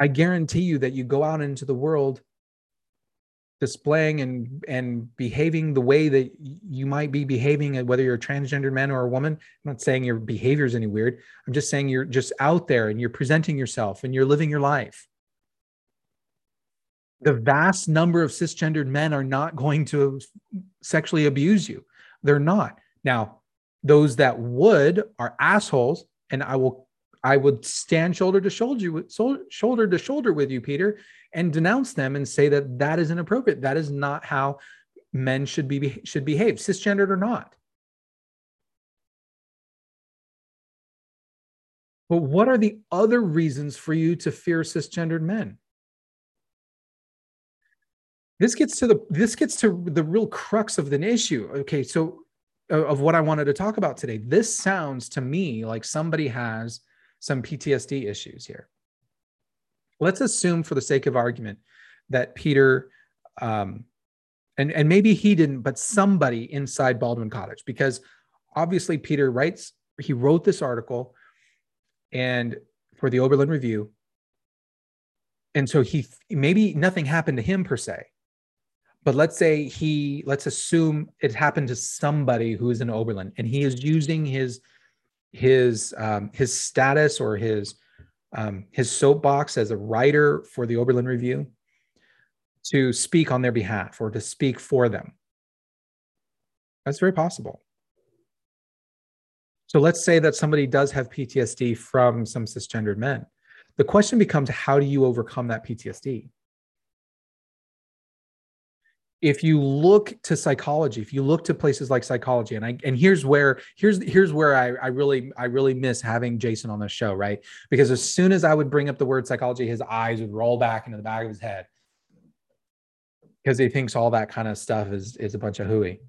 I guarantee you that you go out into the world displaying and, and behaving the way that you might be behaving, whether you're a transgendered man or a woman. I'm not saying your behavior is any weird. I'm just saying you're just out there and you're presenting yourself and you're living your life. The vast number of cisgendered men are not going to sexually abuse you. They're not. Now, those that would are assholes, and I will I would stand shoulder to shoulder, shoulder to shoulder with you, Peter, and denounce them and say that that is inappropriate. That is not how men should be should behave, cisgendered or not. But what are the other reasons for you to fear cisgendered men? This gets to the this gets to the real crux of the issue. Okay, so of what I wanted to talk about today. This sounds to me like somebody has some P T S D issues here. Let's assume, for the sake of argument, that Peter, um, and, and maybe he didn't, but somebody inside Baldwin Cottage, because obviously Peter writes, he wrote this article and for the Oberlin Review. And so he, maybe nothing happened to him per se, but let's say he, let's assume it happened to somebody who is in Oberlin, and he is using his his um, his status or his um, his soapbox as a writer for the Oberlin Review to speak on their behalf or to speak for them. That's very possible. So let's say that somebody does have P T S D from some cisgendered men. The question becomes, how do you overcome that P T S D? if you look to psychology, if you look to places like psychology, and I, and here's where, here's, here's where I, I really, I really miss having Jason on the show, right? Because as soon as I would bring up the word psychology, his eyes would roll back into the back of his head because he thinks all that kind of stuff is, is a bunch of hooey.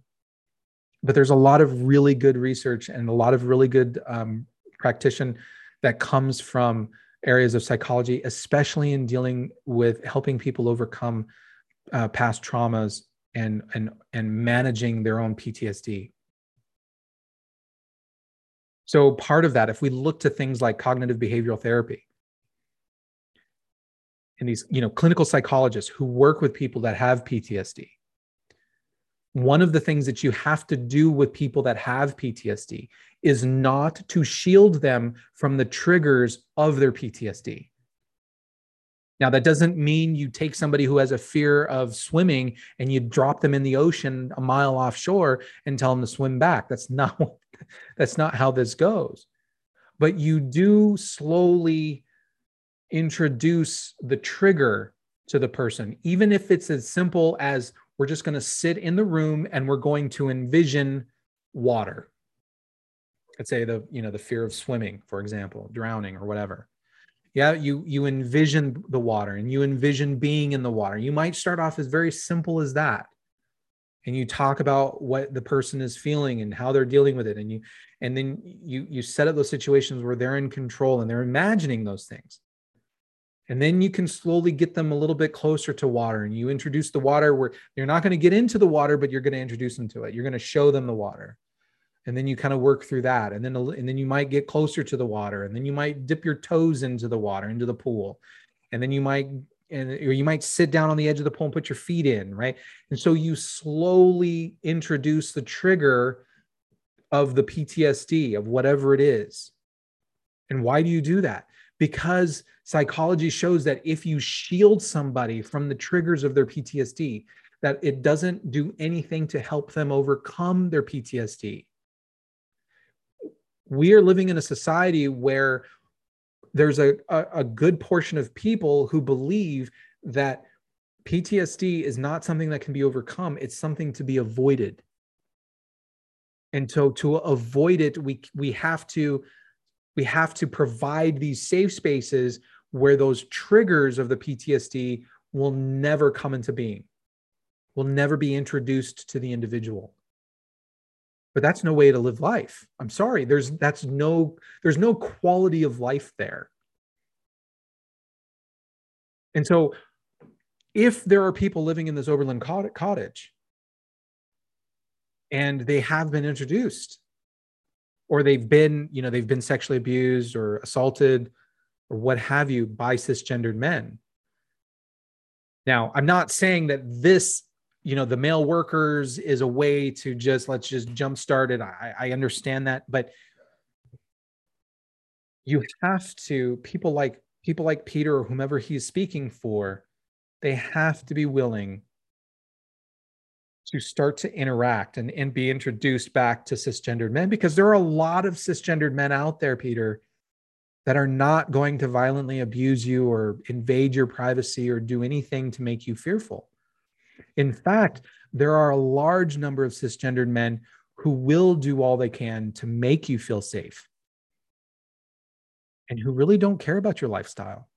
But there's a lot of really good research and a lot of really good um, practitioner that comes from areas of psychology, especially in dealing with helping people overcome Uh, past traumas and and and managing their own P T S D. So part of that, if we look to things like cognitive behavioral therapy and these, you know, clinical psychologists who work with people that have P T S D, one of the things that you have to do with people that have P T S D is not to shield them from the triggers of their P T S D. Now, that doesn't mean you take somebody who has a fear of swimming and you drop them in the ocean a mile offshore and tell them to swim back. That's not what, that's not how this goes. But you do slowly introduce the trigger to the person, even if it's as simple as we're just going to sit in the room and we're going to envision water. Let's say the, you know, the fear of swimming, for example, drowning or whatever. Yeah, you, you envision the water and you envision being in the water. You might start off as very simple as that. And you talk about what the person is feeling and how they're dealing with it. And you, and then you, you set up those situations where they're in control and they're imagining those things. And then you can slowly get them a little bit closer to water, and you introduce the water where you're not going to get into the water, but you're going to introduce them to it. You're going to show them the water. And then you kind of work through that. And then, and then you might get closer to the water, and then you might dip your toes into the water, into the pool. And then you might, and or you might sit down on the edge of the pool and put your feet in, right? And so you slowly introduce the trigger of the P T S D, of whatever it is. And why do you do that? Because psychology shows that if you shield somebody from the triggers of their P T S D, that it doesn't do anything to help them overcome their P T S D. We are living in a society where there's a, a, a good portion of people who believe that P T S D is not something that can be overcome. It's something to be avoided. And so to avoid it, we, we have to, we have to provide these safe spaces where those triggers of the P T S D will never come into being, will never be introduced to the individual. But that's no way to live life. I'm sorry. There's that's no there's no quality of life there. And so if there are people living in this Oberlin cottage and they have been introduced, or they've been, you know, they've been sexually abused or assaulted or what have you by cisgendered men. Now, I'm not saying that this, you know, the male workers is a way to just, let's just jumpstart it. I, I understand that, but you have to, people like, people like Peter or whomever he's speaking for, they have to be willing to start to interact and, and be introduced back to cisgendered men, because there are a lot of cisgendered men out there, Peter, that are not going to violently abuse you or invade your privacy or do anything to make you fearful. In fact, there are a large number of cisgendered men who will do all they can to make you feel safe, and who really don't care about your lifestyle,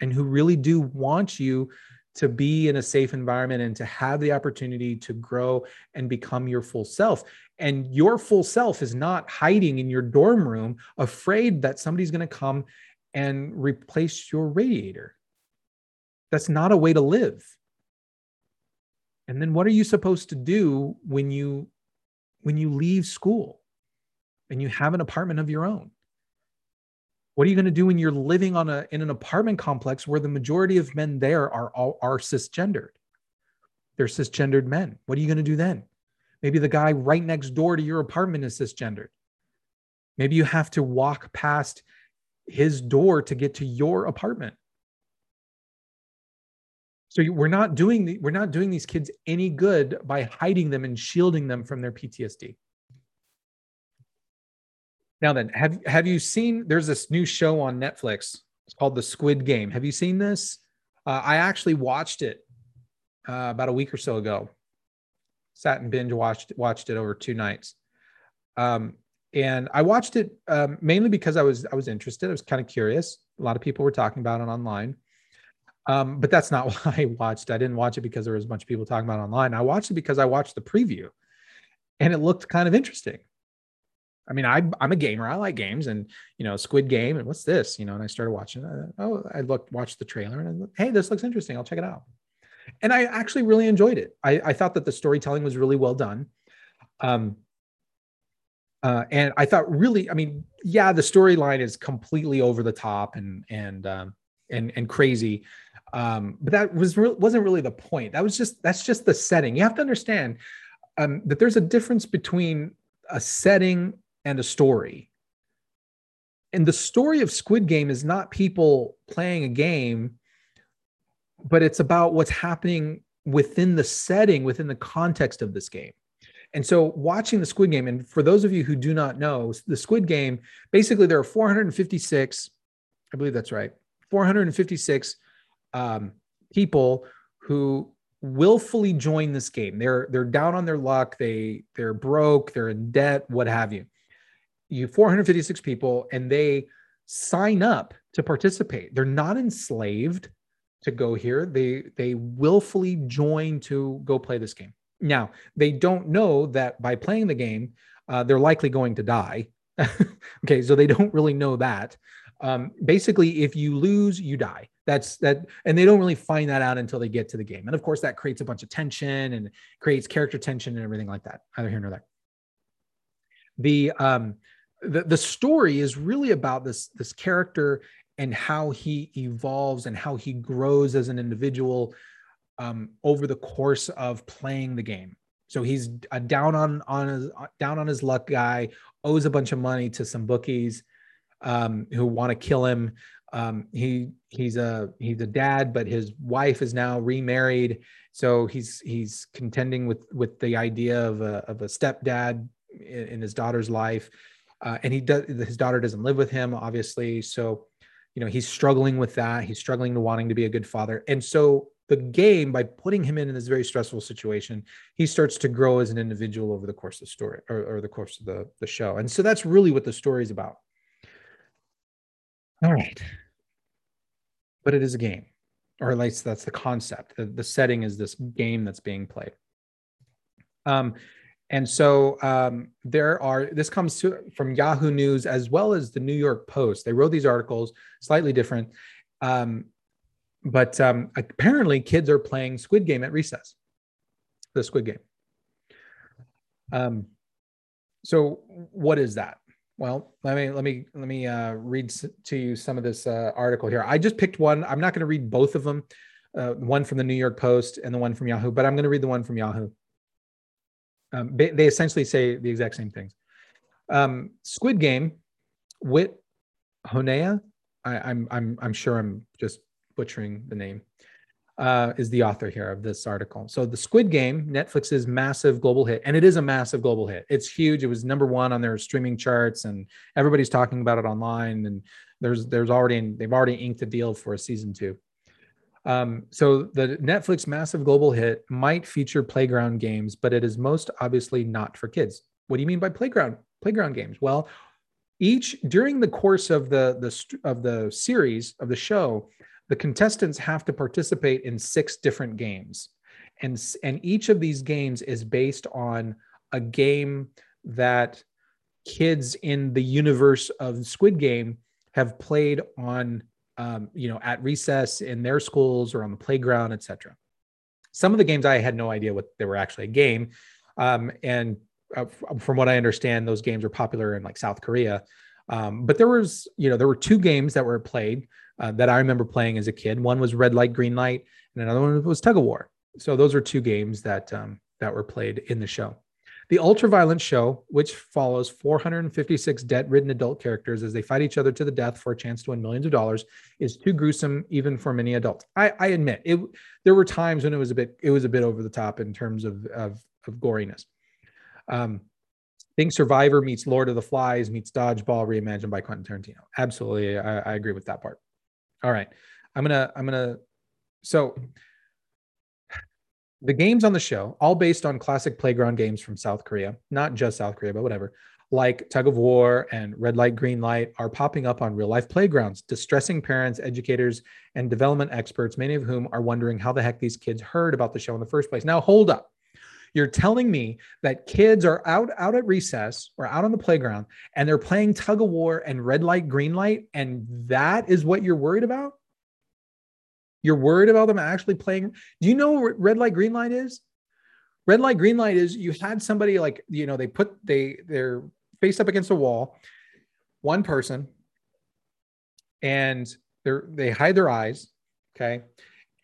and who really do want you to be in a safe environment and to have the opportunity to grow and become your full self. And your full self is not hiding in your dorm room, afraid that somebody's going to come and replace your radiator. That's not a way to live. And then what are you supposed to do when you, when you leave school and you have an apartment of your own? What are you going to do when you're living on a, in an apartment complex where the majority of men there are, are cisgendered? They're cisgendered men. What are you going to do then? Maybe the guy right next door to your apartment is cisgendered. Maybe you have to walk past his door to get to your apartment. So we're not doing we're not doing these kids any good by hiding them and shielding them from their P T S D. Now then, have have you seen? There's this new show on Netflix. It's called The Squid Game. Have you seen this? Uh, I actually watched it uh, about a week or so ago. sat and binge watched watched it over two nights. Um, and I watched it um, mainly because I was I was interested. I was kind of curious. A lot of people were talking about it online. Um, but that's not why I watched. I didn't watch it because there was a bunch of people talking about it online. I watched it because I watched the preview and it looked kind of interesting. I mean, I, I'm a gamer. I like games and, you know, Squid Game and what's this, you know, and I started watching it. Oh, I looked, watched the trailer and I looked, hey, this looks interesting. I'll check it out. And I actually really enjoyed it. I, I thought that the storytelling was really well done. Um, uh, and I thought really, I mean, yeah, the storyline is completely over the top and, and, um, and, and crazy. Um, but that was re- wasn't really the point. That was just, that's just the setting. You have to understand um, that there's a difference between a setting and a story. And the story of Squid Game is not people playing a game, but it's about what's happening within the setting, within the context of this game. And so watching the Squid Game, and for those of you who do not know, the Squid Game, basically there are four hundred fifty-six, I believe that's right, four hundred fifty-six um, people who willfully join this game. They're they're down on their luck. They they're broke. They're in debt. What have you? You four hundred fifty-six people, and they sign up to participate. They're not enslaved to go here. They they willfully join to go play this game. Now they don't know that by playing the game, uh, they're likely going to die. Okay, so they don't really know that. Um, basically, if you lose, you die. That's that. And they don't really find that out until they get to the game. And of course, that creates a bunch of tension and creates character tension and everything like that. Either here nor there. The, um, the, the story is really about this, this character and how he evolves and how he grows as an individual um, over the course of playing the game. So he's a down on, on his, down on his luck guy, owes a bunch of money to some bookies um, who want to kill him. Um, he, he's a, he's a dad, but his wife is now remarried. So he's, he's contending with, with the idea of a, of a stepdad in, in his daughter's life. Uh, and he does, his daughter doesn't live with him, obviously. So, you know, he's struggling with that. He's struggling to wanting to be a good father. And so the game, by putting him in, in this very stressful situation, he starts to grow as an individual over the course of the story or, or the course of the, the show. And so that's really what the story is about. All right. But it is a game, or at least that's the concept. The, the setting is this game that's being played. Um, and so um, there are, this comes to, from Yahoo News as well as the New York Post. They wrote these articles, slightly different. Um, but um, apparently kids are playing Squid Game at recess. The Squid Game. Um, so what is that? Well, let me let me let me uh, read to you some of this uh, article here. I just picked one. I'm not going to read both of them, uh, one from the New York Post and the one from Yahoo, but I'm going to read the one from Yahoo. Um, they, they essentially say the exact same things. Um, Squid Game, Whit Honea. I, I'm I'm I'm sure I'm just butchering the name. Uh, is the author here of this article. So the Squid Game, Netflix's massive global hit, and it is a massive global hit. It's huge. It was number one on their streaming charts and everybody's talking about it online. And there's there's already, they've already inked a deal for a season two. Um, so the Netflix massive global hit might feature playground games, but it is most obviously not for kids. What do you mean by playground playground games? Well, each, during the course of the the of the series, of the show, the contestants have to participate in six different games. And, and each of these games is based on a game that kids in the universe of Squid Game have played on, um, you know, at recess in their schools or on the playground, et cetera. Some of the games I had no idea what they were actually a game. Um, and uh, from what I understand, those games are popular in like South Korea. Um, but there was, you know, there were two games that were played Uh, that I remember playing as a kid. One was Red Light, Green Light, and another one was Tug of War. So those are two games that um, that were played in the show. The ultra-violent show, which follows four hundred fifty-six debt-ridden adult characters as they fight each other to the death for a chance to win millions of dollars, is too gruesome even for many adults. I, I admit it. There were times when it was a bit it was a bit over the top in terms of of, of goriness. Um, think Survivor meets Lord of the Flies meets Dodgeball reimagined by Quentin Tarantino. Absolutely, I, I agree with that part. All right. I'm going to, I'm going to, so The games on the show, all based on classic playground games from South Korea, not just South Korea, but whatever, like tug of war and red light, green light, are popping up on real life playgrounds, distressing parents, educators, and development experts, many of whom are wondering how the heck these kids heard about the show in the first place. Now, hold up. You're telling me that kids are out, out at recess or out on the playground and they're playing tug of war and red light, green light, and that is what you're worried about? You're worried about them actually playing. Do you know what red light, green light is? Red light, green light is you had somebody like, you know, they put they they're face up against a wall, one person, and they're they hide their eyes. Okay.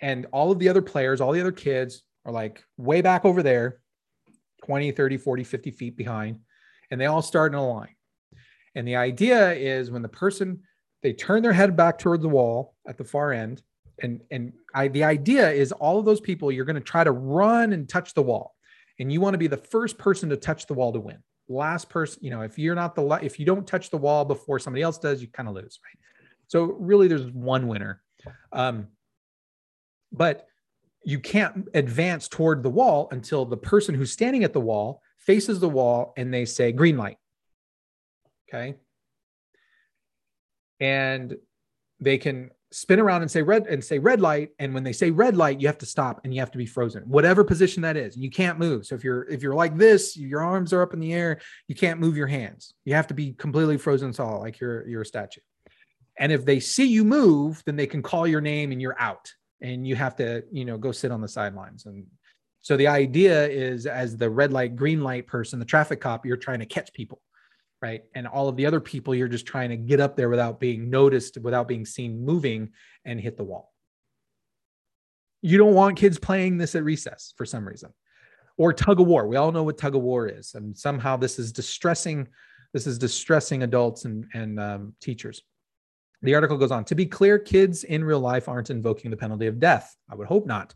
And all of the other players, all the other kids are like way back over there, twenty, thirty, forty, fifty feet behind. And they all start in a line. And the idea is when the person, they turn their head back toward the wall at the far end. And and I, the idea is all of those people, you're going to try to run and touch the wall. And you want to be the first person to touch the wall to win. Last person, you know, if you're not the, if you don't touch the wall before somebody else does, you kind of lose, right? So really there's one winner. Um, but you can't advance toward the wall until the person who's standing at the wall faces the wall and they say green light. Okay. And they can spin around and say red and say red light. And when they say red light, you have to stop and you have to be frozen, whatever position that is, and you can't move. So if you're, if you're like this, your arms are up in the air, you can't move your hands. You have to be completely frozen solid, like you're, you're a statue. And if they see you move, then they can call your name and you're out and you have to, you know, go sit on the sidelines. And so the idea is as the red light, green light person, the traffic cop, you're trying to catch people. Right. And all of the other people, you're just trying to get up there without being noticed, without being seen moving and hit the wall. You don't want kids playing this at recess for some reason. Or tug of war. We all know what tug of war is. And somehow this is distressing. This is distressing adults and, and um, teachers. The article goes on. To be clear, kids in real life aren't invoking the penalty of death. I would hope not.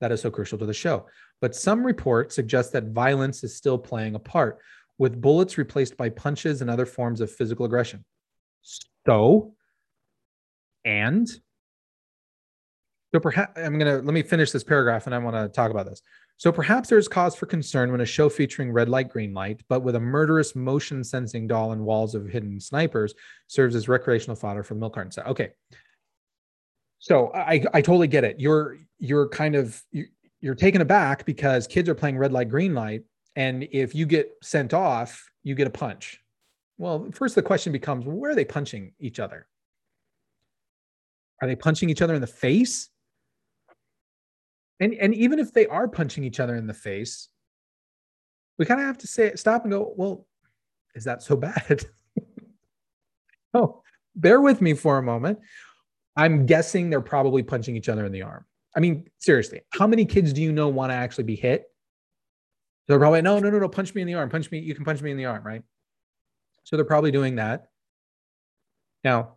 That is so crucial to the show. But some reports suggest that violence is still playing a part, with bullets replaced by punches and other forms of physical aggression. So, and so perhaps I'm going to, let me finish this paragraph and I want to talk about this. So perhaps there's cause for concern when a show featuring red light, green light, but with a murderous motion sensing doll and walls of hidden snipers serves as recreational fodder for the milk carton set. Okay. So I, I totally get it. You're, you're kind of, you're, you're taken aback because kids are playing red light, green light. And if you get sent off, you get a punch. Well, first the question becomes, where are they punching each other? Are they punching each other in the face? And, and even if they are punching each other in the face, we kind of have to say, stop and go, well, is that so bad? Oh, bear with me for a moment. I'm guessing they're probably punching each other in the arm. I mean, seriously, how many kids do you know want to actually be hit? They're probably, no, no, no, no, punch me in the arm, punch me, you can punch me in the arm, right? So they're probably doing that. Now,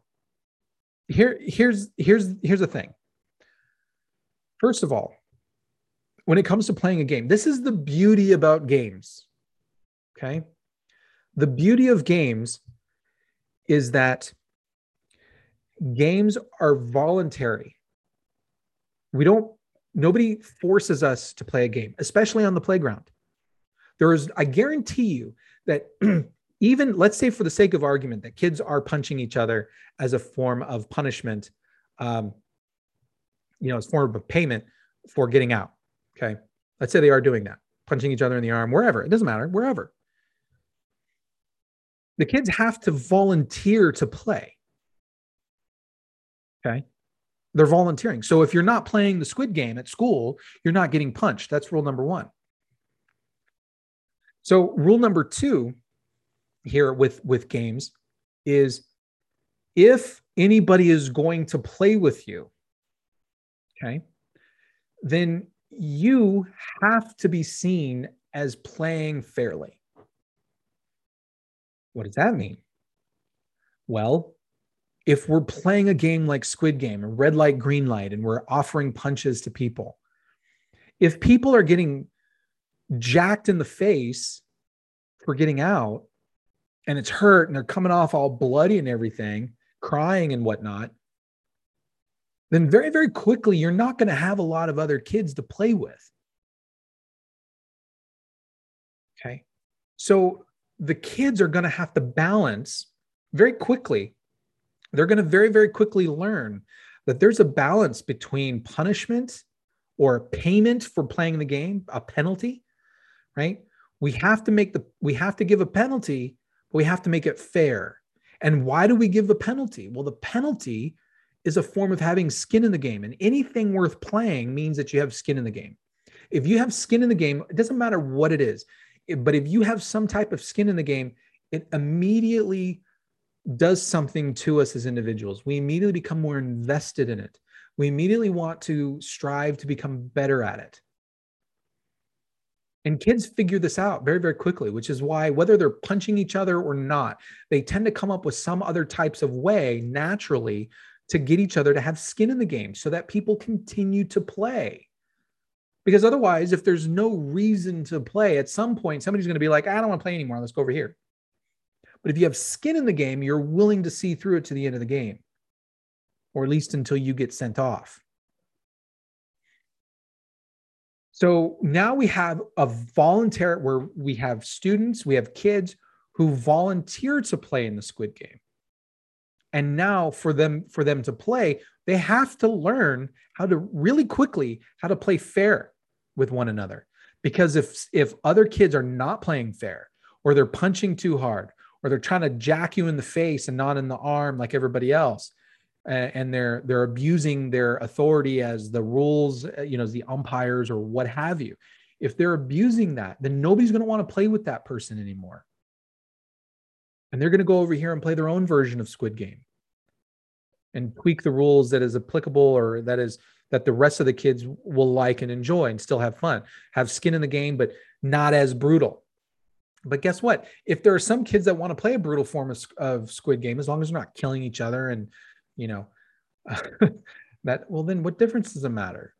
here, here's, here's, here's the thing. First of all, when it comes to playing a game, this is the beauty about games, okay? The beauty of games is that games are voluntary. We don't, nobody forces us to play a game, especially on the playground. There is, I guarantee you that even, let's say for the sake of argument, that kids are punching each other as a form of punishment, um, you know, as a form of payment for getting out, okay? Let's say they are doing that, punching each other in the arm, wherever, it doesn't matter, wherever. The kids have to volunteer to play, okay? They're volunteering. So if you're not playing the Squid Game at school, you're not getting punched. That's rule number one. So rule number two here with, with games is if anybody is going to play with you, okay, then you have to be seen as playing fairly. What does that mean? Well, if we're playing a game like Squid Game or red light, green light, and we're offering punches to people, if people are getting jacked in the face for getting out and it's hurt and they're coming off all bloody and everything, crying and whatnot, then very, very quickly, you're not going to have a lot of other kids to play with. Okay. So the kids are going to have to balance very quickly. They're going to very, very quickly learn that there's a balance between punishment or payment for playing the game, a penalty, right? We have to make the, we have to give a penalty, but we have to make it fair. And why do we give a penalty? Well, the penalty is a form of having skin in the game, and anything worth playing means that you have skin in the game. If you have skin in the game, it doesn't matter what it is, but if you have some type of skin in the game, it immediately does something to us as individuals. We immediately become more invested in it. We immediately want to strive to become better at it. And kids figure this out very, very quickly, which is why whether they're punching each other or not, they tend to come up with some other types of way naturally to get each other to have skin in the game so that people continue to play. Because otherwise, if there's no reason to play, at some point, somebody's going to be like, I don't want to play anymore. Let's go over here. But if you have skin in the game, you're willing to see through it to the end of the game, or at least until you get sent off. So now we have a volunteer where we have students, we have kids who volunteer to play in the Squid Game. And now for them, for them to play, they have to learn how to really quickly, how to play fair with one another. Because if, if other kids are not playing fair, or they're punching too hard, or they're trying to jack you in the face and not in the arm like everybody else, and they're they're abusing their authority as the rules, you know, as the umpires or what have you. If they're abusing that, then nobody's going to want to play with that person anymore. And they're going to go over here and play their own version of Squid Game and tweak the rules that is applicable, or that is that the rest of the kids will like and enjoy and still have fun, have skin in the game, but not as brutal. But guess what? If there are some kids that want to play a brutal form of, of Squid Game, as long as they're not killing each other and, you know, that, well, then what difference does it matter?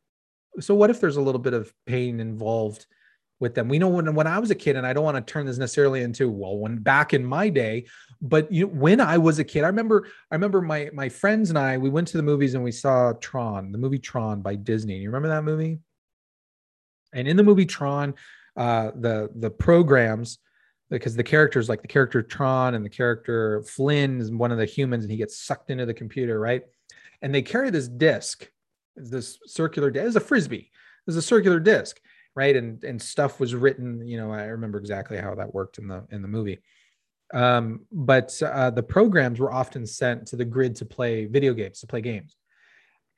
So what if there's a little bit of pain involved with them? We know when, when I was a kid, and I don't want to turn this necessarily into, well, when back in my day, but you know, when I was a kid, I remember, I remember my, my friends and I, we went to the movies and we saw Tron, the movie Tron by Disney. You remember that movie? And in the movie Tron, uh, the, the programs, because the characters, like the character Tron and the character Flynn is one of the humans, and he gets sucked into the computer, right? And they carry this disc, this circular disc. It was a Frisbee. It was a circular disc, right? And and stuff was written, you know, I remember exactly how that worked in the in the movie. Um, but uh, the programs were often sent to the grid to play video games, to play games.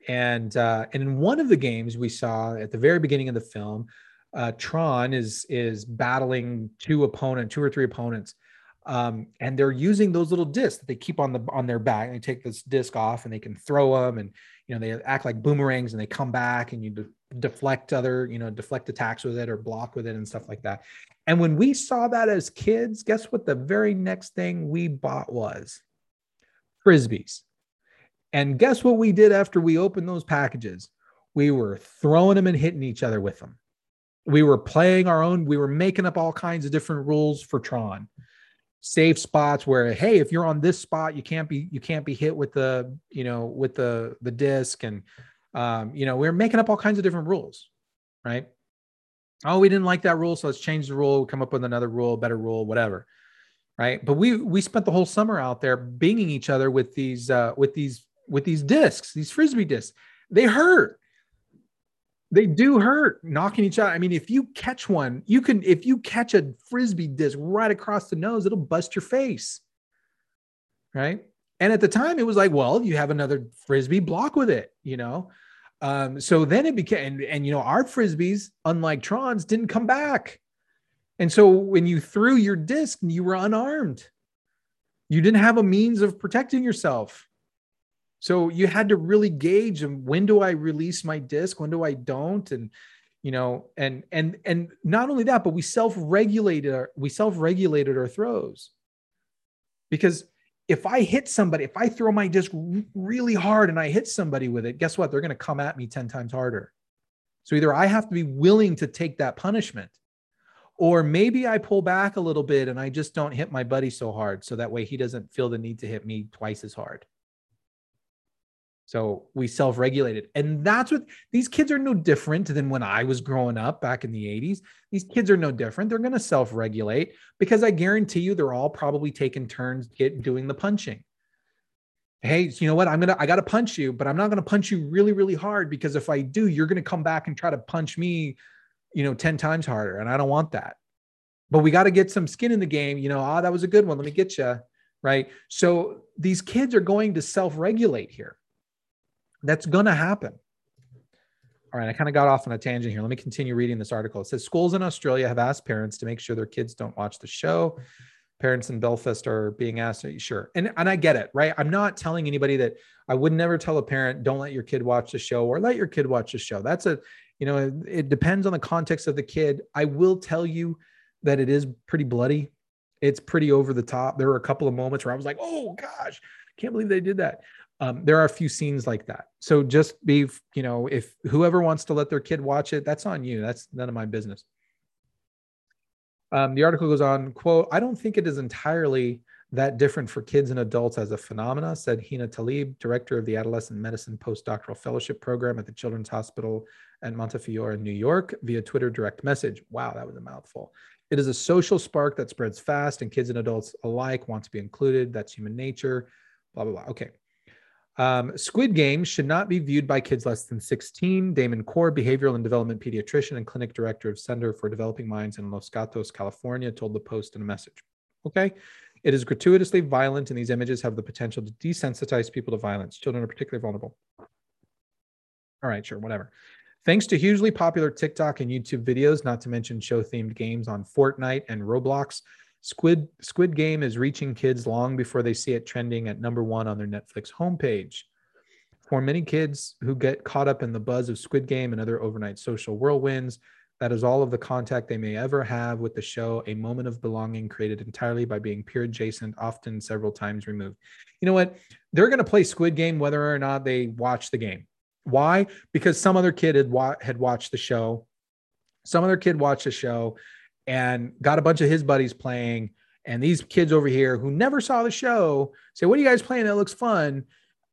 And, uh, and in one of the games we saw at the very beginning of the film, Uh, Tron is is battling two opponent, two or three opponents, um, and they're using those little discs that they keep on the on their back. And they take this disc off and they can throw them, and you know they act like boomerangs and they come back, and you de- deflect other, you know, deflect attacks with it or block with it and stuff like that. And when we saw that as kids, guess what? The very next thing we bought was Frisbees. And guess what we did after we opened those packages? We were throwing them and hitting each other with them. We were playing our own. We were making up all kinds of different rules for Tron, safe spots where, hey, if you're on this spot, you can't be, you can't be hit with the, you know, with the, the disc. And, um, you know, we were making up all kinds of different rules, right? Oh, we didn't like that rule. So let's change the rule, come up with another rule, better rule, whatever. Right. But we, we spent the whole summer out there binging each other with these, uh, with these, with these discs, these Frisbee discs. They hurt. They do hurt, knocking each other. I mean, if you catch one, you can, if you catch a Frisbee disc right across the nose, it'll bust your face. Right. And at the time it was like, well, you have another Frisbee, block with it, you know? Um, so then it became, and, and, you know, our Frisbees, unlike Tron's, didn't come back. And so when you threw your disc, you were unarmed. You didn't have a means of protecting yourself. So you had to really gauge, and when do I release my disc? When do I don't? And, you know, and, and, and not only that, but we self-regulated our, we self-regulated our throws, because if I hit somebody, if I throw my disc really hard and I hit somebody with it, guess what? They're going to come at me ten times harder. So either I have to be willing to take that punishment, or maybe I pull back a little bit and I just don't hit my buddy so hard, so that way he doesn't feel the need to hit me twice as hard. So we self-regulated. And that's what these kids are no different than when I was growing up back in the eighties. These kids are no different. They're going to self-regulate because I guarantee you they're all probably taking turns get, doing the punching. Hey, you know what? I'm going to, I got to punch you, but I'm not going to punch you really, really hard because if I do, you're going to come back and try to punch me, you know, ten times harder. And I don't want that, but we got to get some skin in the game. You know, ah, oh, that was a good one. Let me get you. Right. So these kids are going to self-regulate here. That's going to happen. All right. I kind of got off on a tangent here. Let me continue reading this article. It says schools in Australia have asked parents to make sure their kids don't watch the show. Parents in Belfast are being asked, are you sure? And, and I get it, right? I'm not telling anybody that I would never tell a parent, don't let your kid watch the show or let your kid watch the show. That's a, you know, it, it depends on the context of the kid. I will tell you that it is pretty bloody. It's pretty over the top. There were a couple of moments where I was like, oh gosh, can't believe they did that. Um, there are a few scenes like that. So just be, you know, if whoever wants to let their kid watch it, that's on you. That's none of my business. Um, the article goes on, quote, I don't think it is entirely that different for kids and adults as a phenomena, said Hina Talib, director of the Adolescent Medicine Postdoctoral Fellowship Program at the Children's Hospital at Montefiore in New York via Twitter direct message. Wow, that was a mouthful. It is a social spark that spreads fast and kids and adults alike want to be included. That's human nature, blah, blah, blah. Okay. Um, Squid Game should not be viewed by kids less than sixteen. Damon Corr, behavioral and development pediatrician and clinic director of Center for Developing Minds in Los Gatos, California, told the Post in a message. Okay. It is gratuitously violent, and these images have the potential to desensitize people to violence. Children are particularly vulnerable. All right, sure, whatever. Thanks to hugely popular TikTok and YouTube videos, not to mention show-themed games on Fortnite and Roblox, Squid, Squid Game is reaching kids long before they see it trending at number one on their Netflix homepage. For many kids who get caught up in the buzz of Squid Game and other overnight social whirlwinds, that is all of the contact they may ever have with the show, a moment of belonging created entirely by being peer adjacent, often several times removed. You know what? They're going to play Squid Game whether or not they watch the game. Why? Because some other kid had, wa- had watched the show. Some other kid watched the show and got a bunch of his buddies playing. And these kids over here who never saw the show say, what are you guys playing? That looks fun.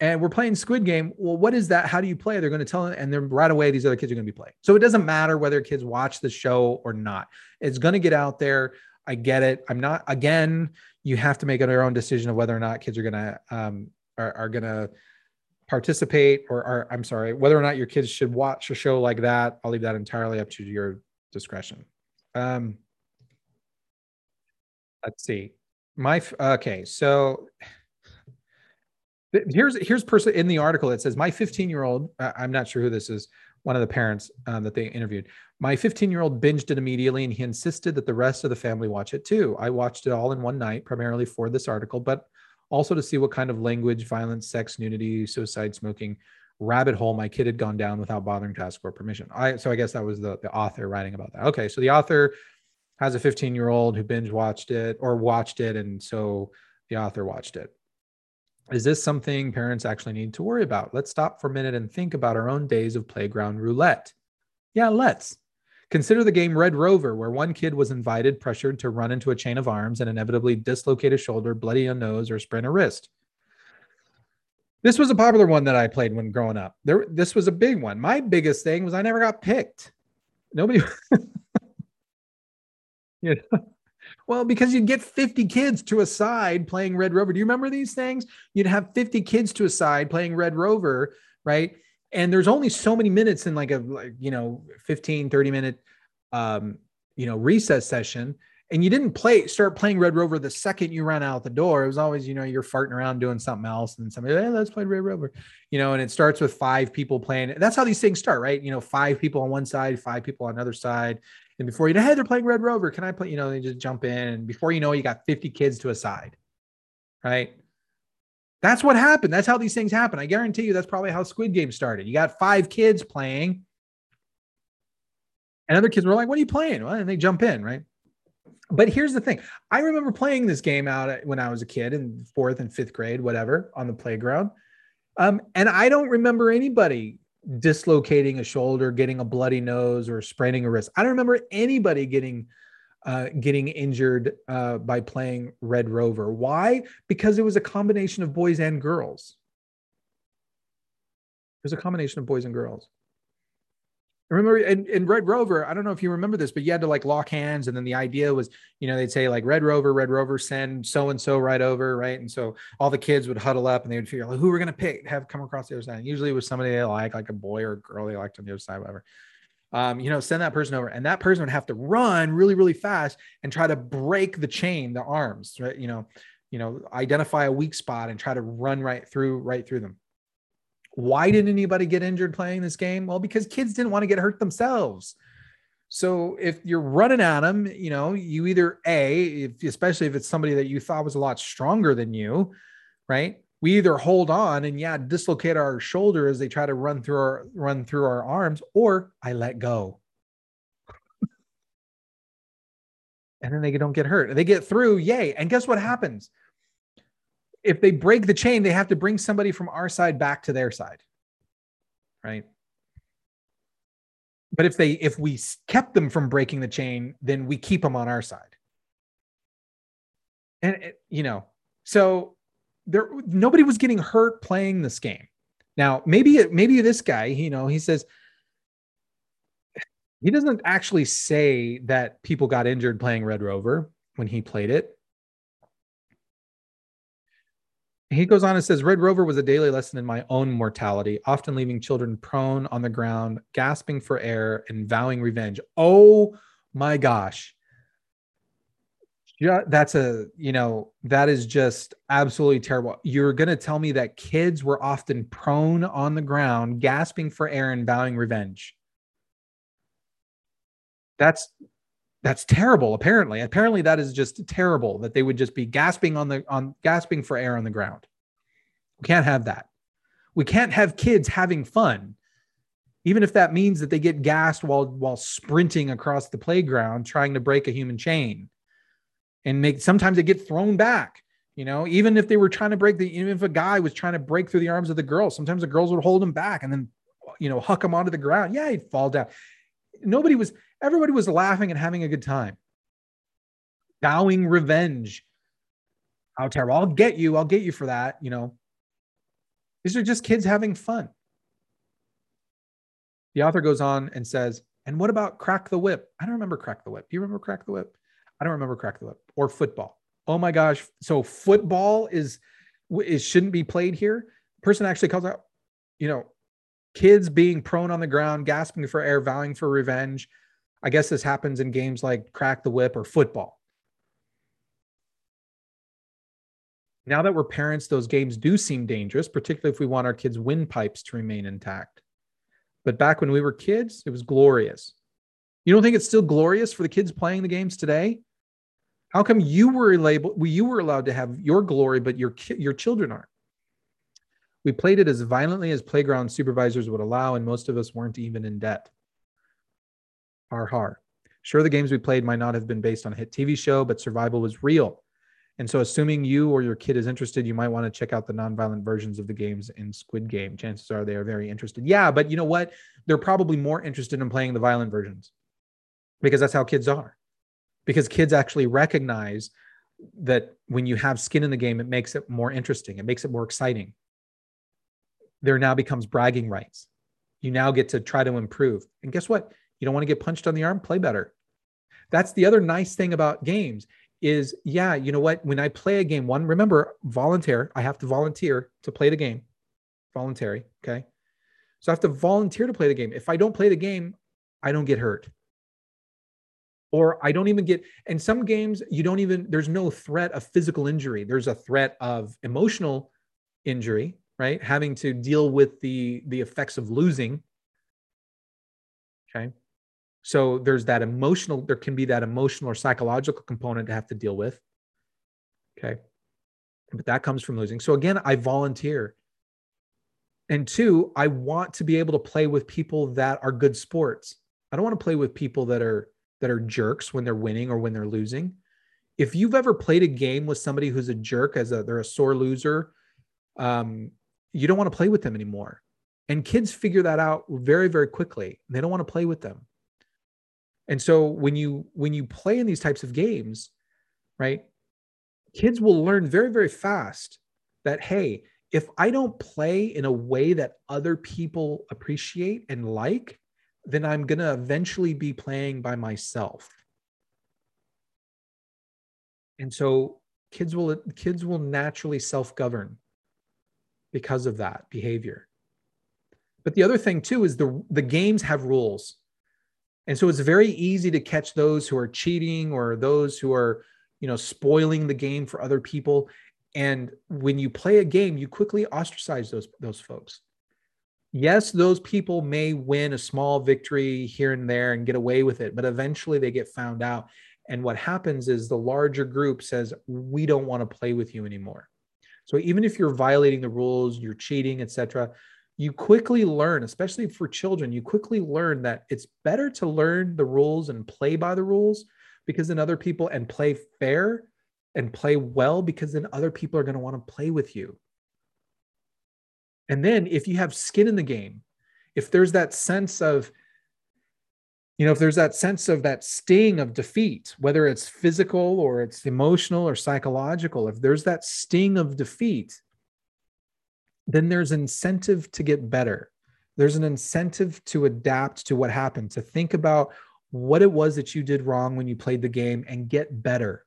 And we're playing Squid Game. Well, what is that? How do you play? They're going to tell them. And then right away, these other kids are going to be playing. So it doesn't matter whether kids watch the show or not. It's going to get out there. I get it. I'm not, again, you have to make your own decision of whether or not kids are going to, um, are, are going to participate or, or I'm sorry, whether or not your kids should watch a show like that. I'll leave that entirely up to your discretion. Um, let's see my, okay. So here's, here's person in the article that says my fifteen year old, I'm not sure who this is. One of the parents um, that they interviewed, my fifteen year old binged it immediately. And he insisted that the rest of the family watch it too. I watched it all in one night, primarily for this article, but also to see what kind of language, violence, sex, nudity, suicide, smoking rabbit hole my kid had gone down without bothering to ask for permission. I so I guess that was the, the author writing about that. Okay, so the author has a fifteen year old who binge watched it or watched it, and so the author watched it. Is this something parents actually need to worry about? Let's stop for a minute and think about our own days of playground roulette. Yeah, let's. Consider the game Red Rover, where one kid was invited, pressured to run into a chain of arms and inevitably dislocate a shoulder, bloody a nose, or sprain a wrist. This was a popular one that I played when growing up. There, this was a big one. My biggest thing was I never got picked. Nobody. Yeah. Well, because you'd get fifty kids to a side playing Red Rover. Do you remember these things? You'd have fifty kids to a side playing Red Rover, right? And there's only so many minutes in like a, like, you know, fifteen, thirty minute, um, you know, recess session. And you didn't play, start playing Red Rover the second you ran out the door. It was always, you know, you're farting around doing something else and somebody, hey, let's play Red Rover, you know, and it starts with five people playing. That's how these things start, right? You know, five people on one side, five people on another side. And before you know, hey, they're playing Red Rover. Can I play? You know, they just jump in. And before you know, you got fifty kids to a side, right? That's what happened. That's how these things happen. I guarantee you that's probably how Squid Game started. You got five kids playing. And other kids were like, what are you playing? Well, and they jump in, right? But here's the thing. I remember playing this game out when I was a kid in fourth and fifth grade, whatever, on the playground. Um, and I don't remember anybody dislocating a shoulder, getting a bloody nose, or spraining a wrist. I don't remember anybody getting uh, getting injured uh, by playing Red Rover. Why? Because it was a combination of boys and girls. There's a combination of boys and girls. I remember in, in Red Rover, I don't know if you remember this, but you had to like lock hands. And then the idea was, you know, they'd say like Red Rover, Red Rover, send so-and-so right over. Right. And so all the kids would huddle up and they would figure out like, who we're going to pick, have come across the other side. And usually it was somebody they like, like a boy or a girl they liked on the other side, whatever. Um, you know, send that person over, and that person would have to run really, really fast and try to break the chain, the arms, right. You know, you know, identify a weak spot and try to run right through, right through them. Why didn't anybody get injured playing this game? Well, because kids didn't want to get hurt themselves. So if you're running at them, you know, you either A, if, especially if it's somebody that you thought was a lot stronger than you, right? We either hold on and yeah, dislocate our shoulder as they try to run through our, run through our arms, or I let go. And then they don't get hurt. They get through, yay. And guess what happens? If they break the chain, they have to bring somebody from our side back to their side, right? But if they, if we kept them from breaking the chain, then we keep them on our side. And, it, you know, so there, nobody was getting hurt playing this game. Now, maybe, maybe this guy, you know, he says, he doesn't actually say that people got injured playing Red Rover when he played it. He goes on and says, Red Rover was a daily lesson in my own mortality, often leaving children prone on the ground, gasping for air and vowing revenge. Oh my gosh. Yeah, that's a, you know, that is just absolutely terrible. You're going to tell me that kids were often prone on the ground, gasping for air and vowing revenge. That's, that's terrible. Apparently, apparently that is just terrible that they would just be gasping on the, on gasping for air on the ground. We can't have that. We can't have kids having fun. Even if that means that they get gassed while, while sprinting across the playground, trying to break a human chain and make, sometimes they get thrown back, you know, even if they were trying to break the, even if a guy was trying to break through the arms of the girls, sometimes the girls would hold him back and then, you know, huck him onto the ground. Yeah. He'd fall down. Nobody was, everybody was laughing and having a good time. Vowing revenge. How terrible. I'll get you. I'll get you for that. You know, these are just kids having fun. The author goes on and says, and what about Crack the Whip? I don't remember Crack the Whip. Do you remember Crack the Whip? I don't remember Crack the Whip or football. Oh my gosh. So football is, it shouldn't be played here. The person actually calls out, you know, kids being prone on the ground, gasping for air, vowing for revenge. I guess this happens in games like Crack the Whip or football. Now that we're parents, those games do seem dangerous, particularly if we want our kids' windpipes to remain intact. But back when we were kids, it was glorious. You don't think it's still glorious for the kids playing the games today? How come you were labeled, well, you were allowed to have your glory, but your your children aren't? We played it as violently as playground supervisors would allow, and most of us weren't even in debt. Har har. Sure, the games we played might not have been based on a hit T V show, but survival was real. And so assuming you or your kid is interested, you might want to check out the nonviolent versions of the games in Squid Game. Chances are they are very interested. Yeah, but you know what? They're probably more interested in playing the violent versions because that's how kids are. Because kids actually recognize that when you have skin in the game, it makes it more interesting. It makes it more exciting. There now becomes bragging rights. You now get to try to improve. And guess what? You don't want to get punched on the arm, play better. That's the other nice thing about games is, yeah, you know what? When I play a game, one, remember, volunteer. I have to volunteer to play the game. Voluntary, okay? So I have to volunteer to play the game. If I don't play the game, I don't get hurt. Or I don't even get, and some games, you don't even, there's no threat of physical injury. There's a threat of emotional injury, right? Having to deal with the, the effects of losing, okay? So there's that emotional, there can be that emotional or psychological component to have to deal with. Okay. But that comes from losing. So again, I volunteer. And two, I want to be able to play with people that are good sports. I don't want to play with people that are, that are jerks when they're winning or when they're losing. If you've ever played a game with somebody who's a jerk, as a, they're a sore loser, um, you don't want to play with them anymore. And kids figure that out very, very quickly. They don't want to play with them. And so when you when you play in these types of games, right, kids will learn very, very fast that, hey, if I don't play in a way that other people appreciate and like, then I'm going to eventually be playing by myself. And so kids will, kids will naturally self-govern because of that behavior. But the other thing too is the, the games have rules. And so it's very easy to catch those who are cheating or those who are, you know, spoiling the game for other people. And when you play a game, you quickly ostracize those, those folks. Yes, those people may win a small victory here and there and get away with it, but eventually they get found out. And what happens is the larger group says, we don't want to play with you anymore. So even if you're violating the rules, you're cheating, et cetera, you quickly learn, especially for children, you quickly learn that it's better to learn the rules and play by the rules, because then other people, and play fair and play well, because then other people are going to want to play with you. And then if you have skin in the game, if there's that sense of, you know, if there's that sense of that sting of defeat, whether it's physical or it's emotional or psychological, if there's that sting of defeat, then there's incentive to get better. There's an incentive to adapt to what happened, to think about what it was that you did wrong when you played the game and get better.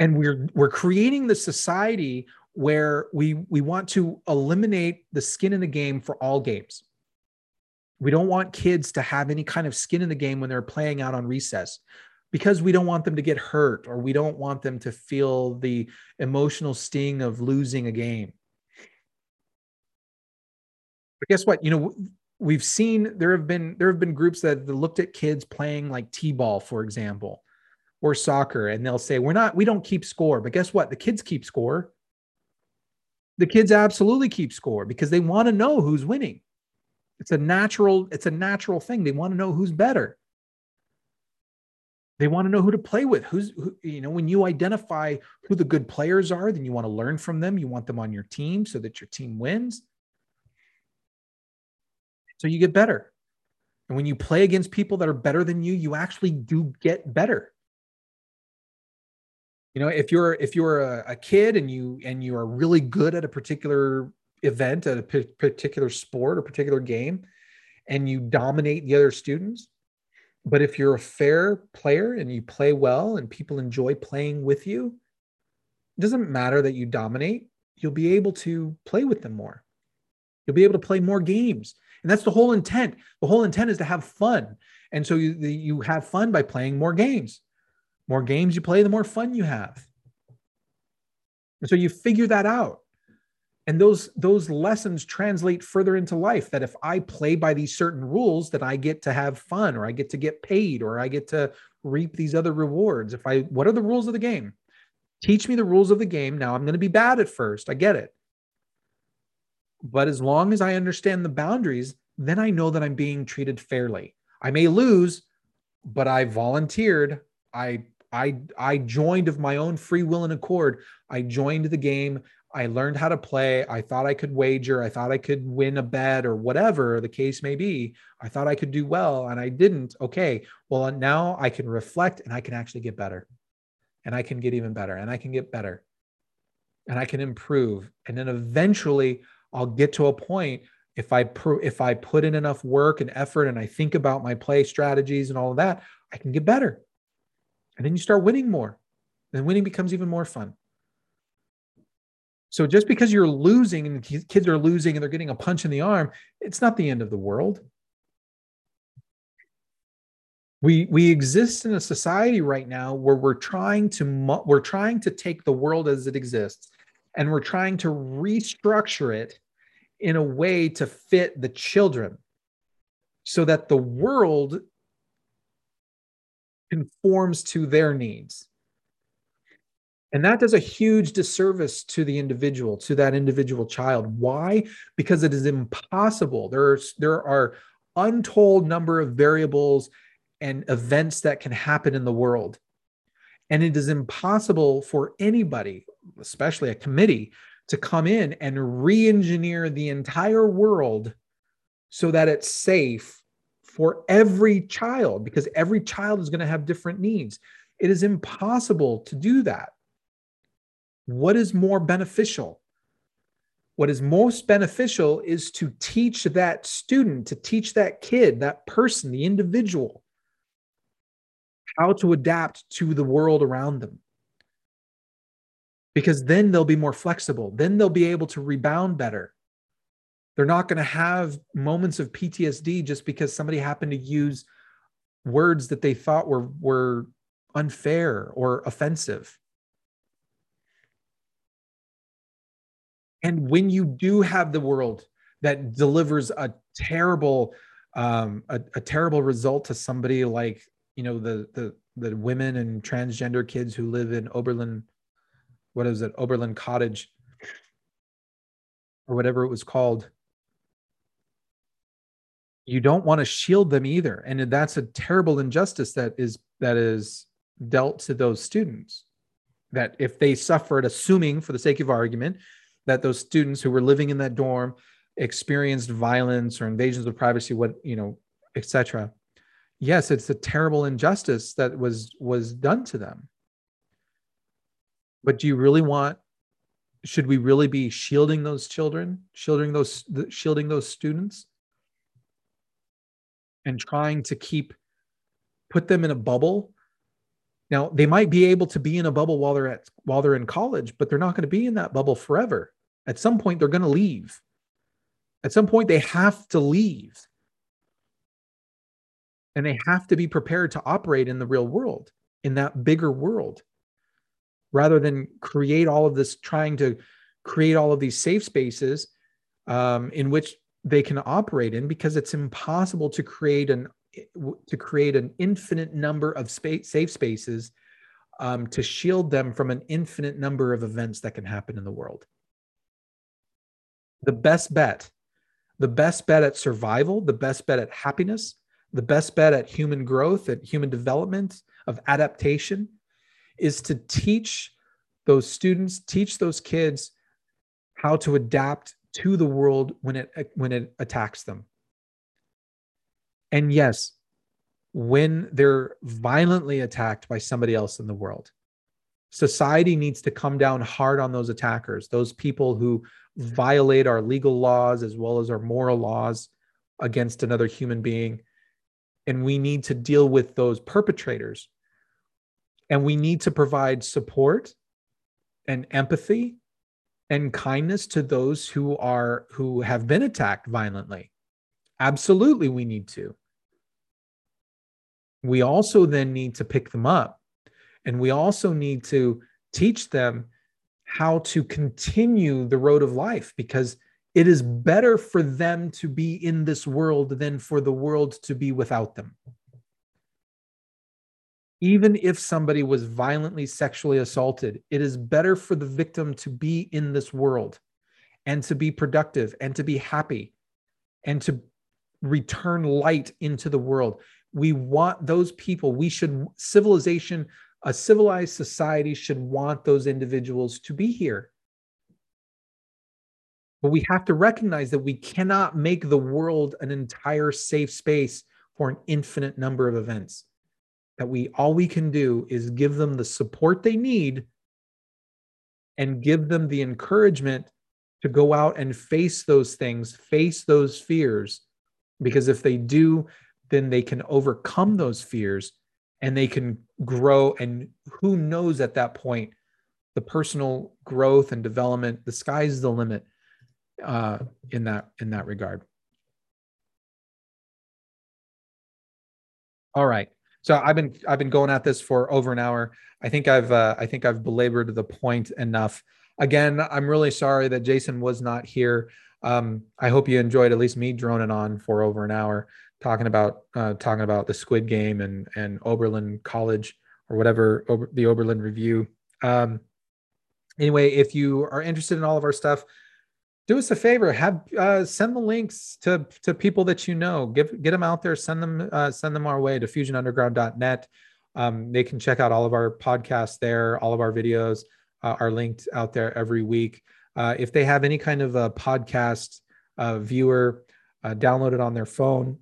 And we're we're creating the society where we we want to eliminate the skin in the game for all games. We don't want kids to have any kind of skin in the game when they're playing out on recess, because we don't want them to get hurt, or we don't want them to feel the emotional sting of losing a game. But guess what? You know, we've seen, there have been, there have been groups that looked at kids playing like t-ball, for example, or soccer, and they'll say, we're not, we don't keep score. But guess what? The kids keep score. The kids absolutely keep score, because they want to know who's winning. It's a natural, it's a natural thing. They want to know who's better. They want to know who to play with. Who's, who, you know, when you identify who the good players are, then you want to learn from them. You want them on your team so that your team wins. So you get better. And when you play against people that are better than you, you actually do get better. You know, if you're, if you're a, a kid and you, and you are really good at a particular event, at a p- particular sport or particular game, and you dominate the other students. But if you're a fair player and you play well and people enjoy playing with you, it doesn't matter that you dominate. You'll be able to play with them more. You'll be able to play more games. And that's the whole intent. The whole intent is to have fun. And so you, you have fun by playing more games. More games you play, the more fun you have. And so you figure that out. And those, those lessons translate further into life, that if I play by these certain rules, that I get to have fun, or I get to get paid, or I get to reap these other rewards. If I, what are the rules of the game? Teach me the rules of the game. Now, I'm going to be bad at first. I get it. But as long as I understand the boundaries, then I know that I'm being treated fairly. I may lose, but I volunteered. I, I, I joined of my own free will and accord. I joined the game. I learned how to play. I thought I could wager. I thought I could win a bet or whatever the case may be. I thought I could do well and I didn't. Okay, well, now I can reflect and I can actually get better. And I can get even better and I can get better. And I can improve. And then eventually I'll get to a point, if I pr- if I put in enough work and effort and I think about my play strategies and all of that, I can get better. And then you start winning more. Then winning becomes even more fun. So just because you're losing and kids are losing and they're getting a punch in the arm, it's not the end of the world. We, we exist in a society right now where we're trying to, we're trying to take the world as it exists, and we're trying to restructure it in a way to fit the children so that the world conforms to their needs. And that does a huge disservice to the individual, to that individual child. Why? Because it is impossible. There are, there are untold number of variables and events that can happen in the world. And it is impossible for anybody, especially a committee, to come in and re-engineer the entire world so that it's safe for every child, because every child is going to have different needs. It is impossible to do that. What is more beneficial? What is most beneficial is to teach that student, to teach that kid, that person, the individual, how to adapt to the world around them. Because then they'll be more flexible. Then they'll be able to rebound better. They're not going to have moments of P T S D just because somebody happened to use words that they thought were, were unfair or offensive. And when you do have the world that delivers a terrible, um, a, a terrible result to somebody like, you know, the, the, the women and transgender kids who live in Oberlin, what is it, Oberlin College, or whatever it was called. You don't want to shield them either. And that's a terrible injustice that is that is dealt to those students. That if they suffered, assuming for the sake of argument, that those students who were living in that dorm experienced violence or invasions of privacy, what, you know, et cetera. Yes, it's a terrible injustice that was was done to them. But do you really want, should we really be shielding those children, shielding those, shielding those students? And trying to keep, put them in a bubble. Now, they might be able to be in a bubble while they're at, while they're in college, but they're not going to be in that bubble forever. At some point, they're going to leave. At some point, they have to leave. And they have to be prepared to operate in the real world, in that bigger world, rather than create all of this, trying to create all of these safe spaces um, in which they can operate in, because it's impossible to create an to create an infinite number of space, safe spaces um, to shield them from an infinite number of events that can happen in the world. The best bet, the best bet at survival, the best bet at happiness, the best bet at human growth, at human development, of adaptation, is to teach those students, teach those kids how to adapt to the world when it when it attacks them. And yes, when they're violently attacked by somebody else in the world, society needs to come down hard on those attackers, those people who violate our legal laws as well as our moral laws against another human being. And we need to deal with those perpetrators. And we need to provide support and empathy and kindness to those who are who have been attacked violently. Absolutely, we need to. We also then need to pick them up, and we also need to teach them how to continue the road of life, because it is better for them to be in this world than for the world to be without them. Even if somebody was violently sexually assaulted, it is better for the victim to be in this world and to be productive and to be happy and to return light into the world. We want those people. We should, civilization, a civilized society should want those individuals to be here. But we have to recognize that we cannot make the world an entire safe space for an infinite number of events. That we all we can do is give them the support they need and give them the encouragement to go out and face those things, face those fears, because if they do, then they can overcome those fears and they can grow. And who knows, at that point, the personal growth and development, the sky's the limit uh, in that in that regard. All right. So I've been I've been going at this for over an hour. I think I've uh, I think I've belabored the point enough. Again, I'm really sorry that Jason was not here. Um, I hope you enjoyed at least me droning on for over an hour talking about uh, talking about the Squid Game and and Oberlin College or whatever, Ober, the Oberlin Review. Um, anyway, if you are interested in all of our stuff, do us a favor. Have uh, send the links to to people that you know. Give get them out there. Send them uh, send them our way to fusion underground dot net. Um, they can check out all of our podcasts there. All of our videos uh, are linked out there every week. Uh, if they have any kind of a podcast uh, viewer uh, downloaded on their phone,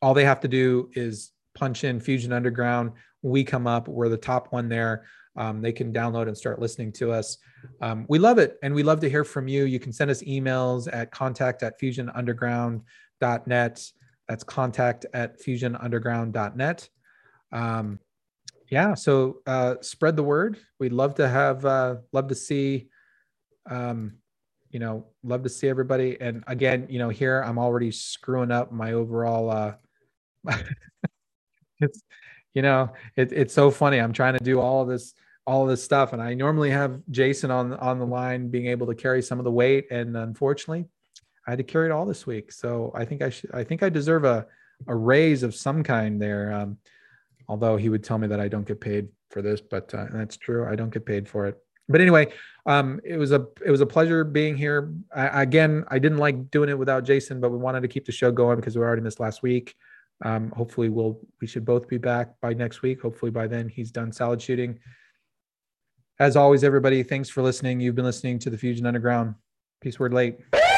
all they have to do is punch in Fusion Underground. We come up. We're the top one there. Um, they can download and start listening to us. Um, we love it. And we love to hear from you. You can send us emails at contact at fusion underground dot net. That's contact at fusion underground dot net. Um, yeah. So uh, spread the word. We'd love to have, uh, love to see, um, you know, love to see everybody. And again, you know, here I'm already screwing up my overall, uh, it's, you know, it, it's so funny. I'm trying to do all of this, all of this stuff. And I normally have Jason on, on the line, being able to carry some of the weight. And unfortunately I had to carry it all this week. So I think I should, I think I deserve a, a raise of some kind there. Um, although he would tell me that I don't get paid for this, but uh, that's true. I don't get paid for it. But anyway, um, it was a it was a pleasure being here. I, again, I didn't like doing it without Jason, but we wanted to keep the show going because we already missed last week. Um, hopefully, we'll we should both be back by next week. Hopefully, by then he's done salad shooting. As always, everybody, thanks for listening. You've been listening to the Fusion Underground. Peace, word late.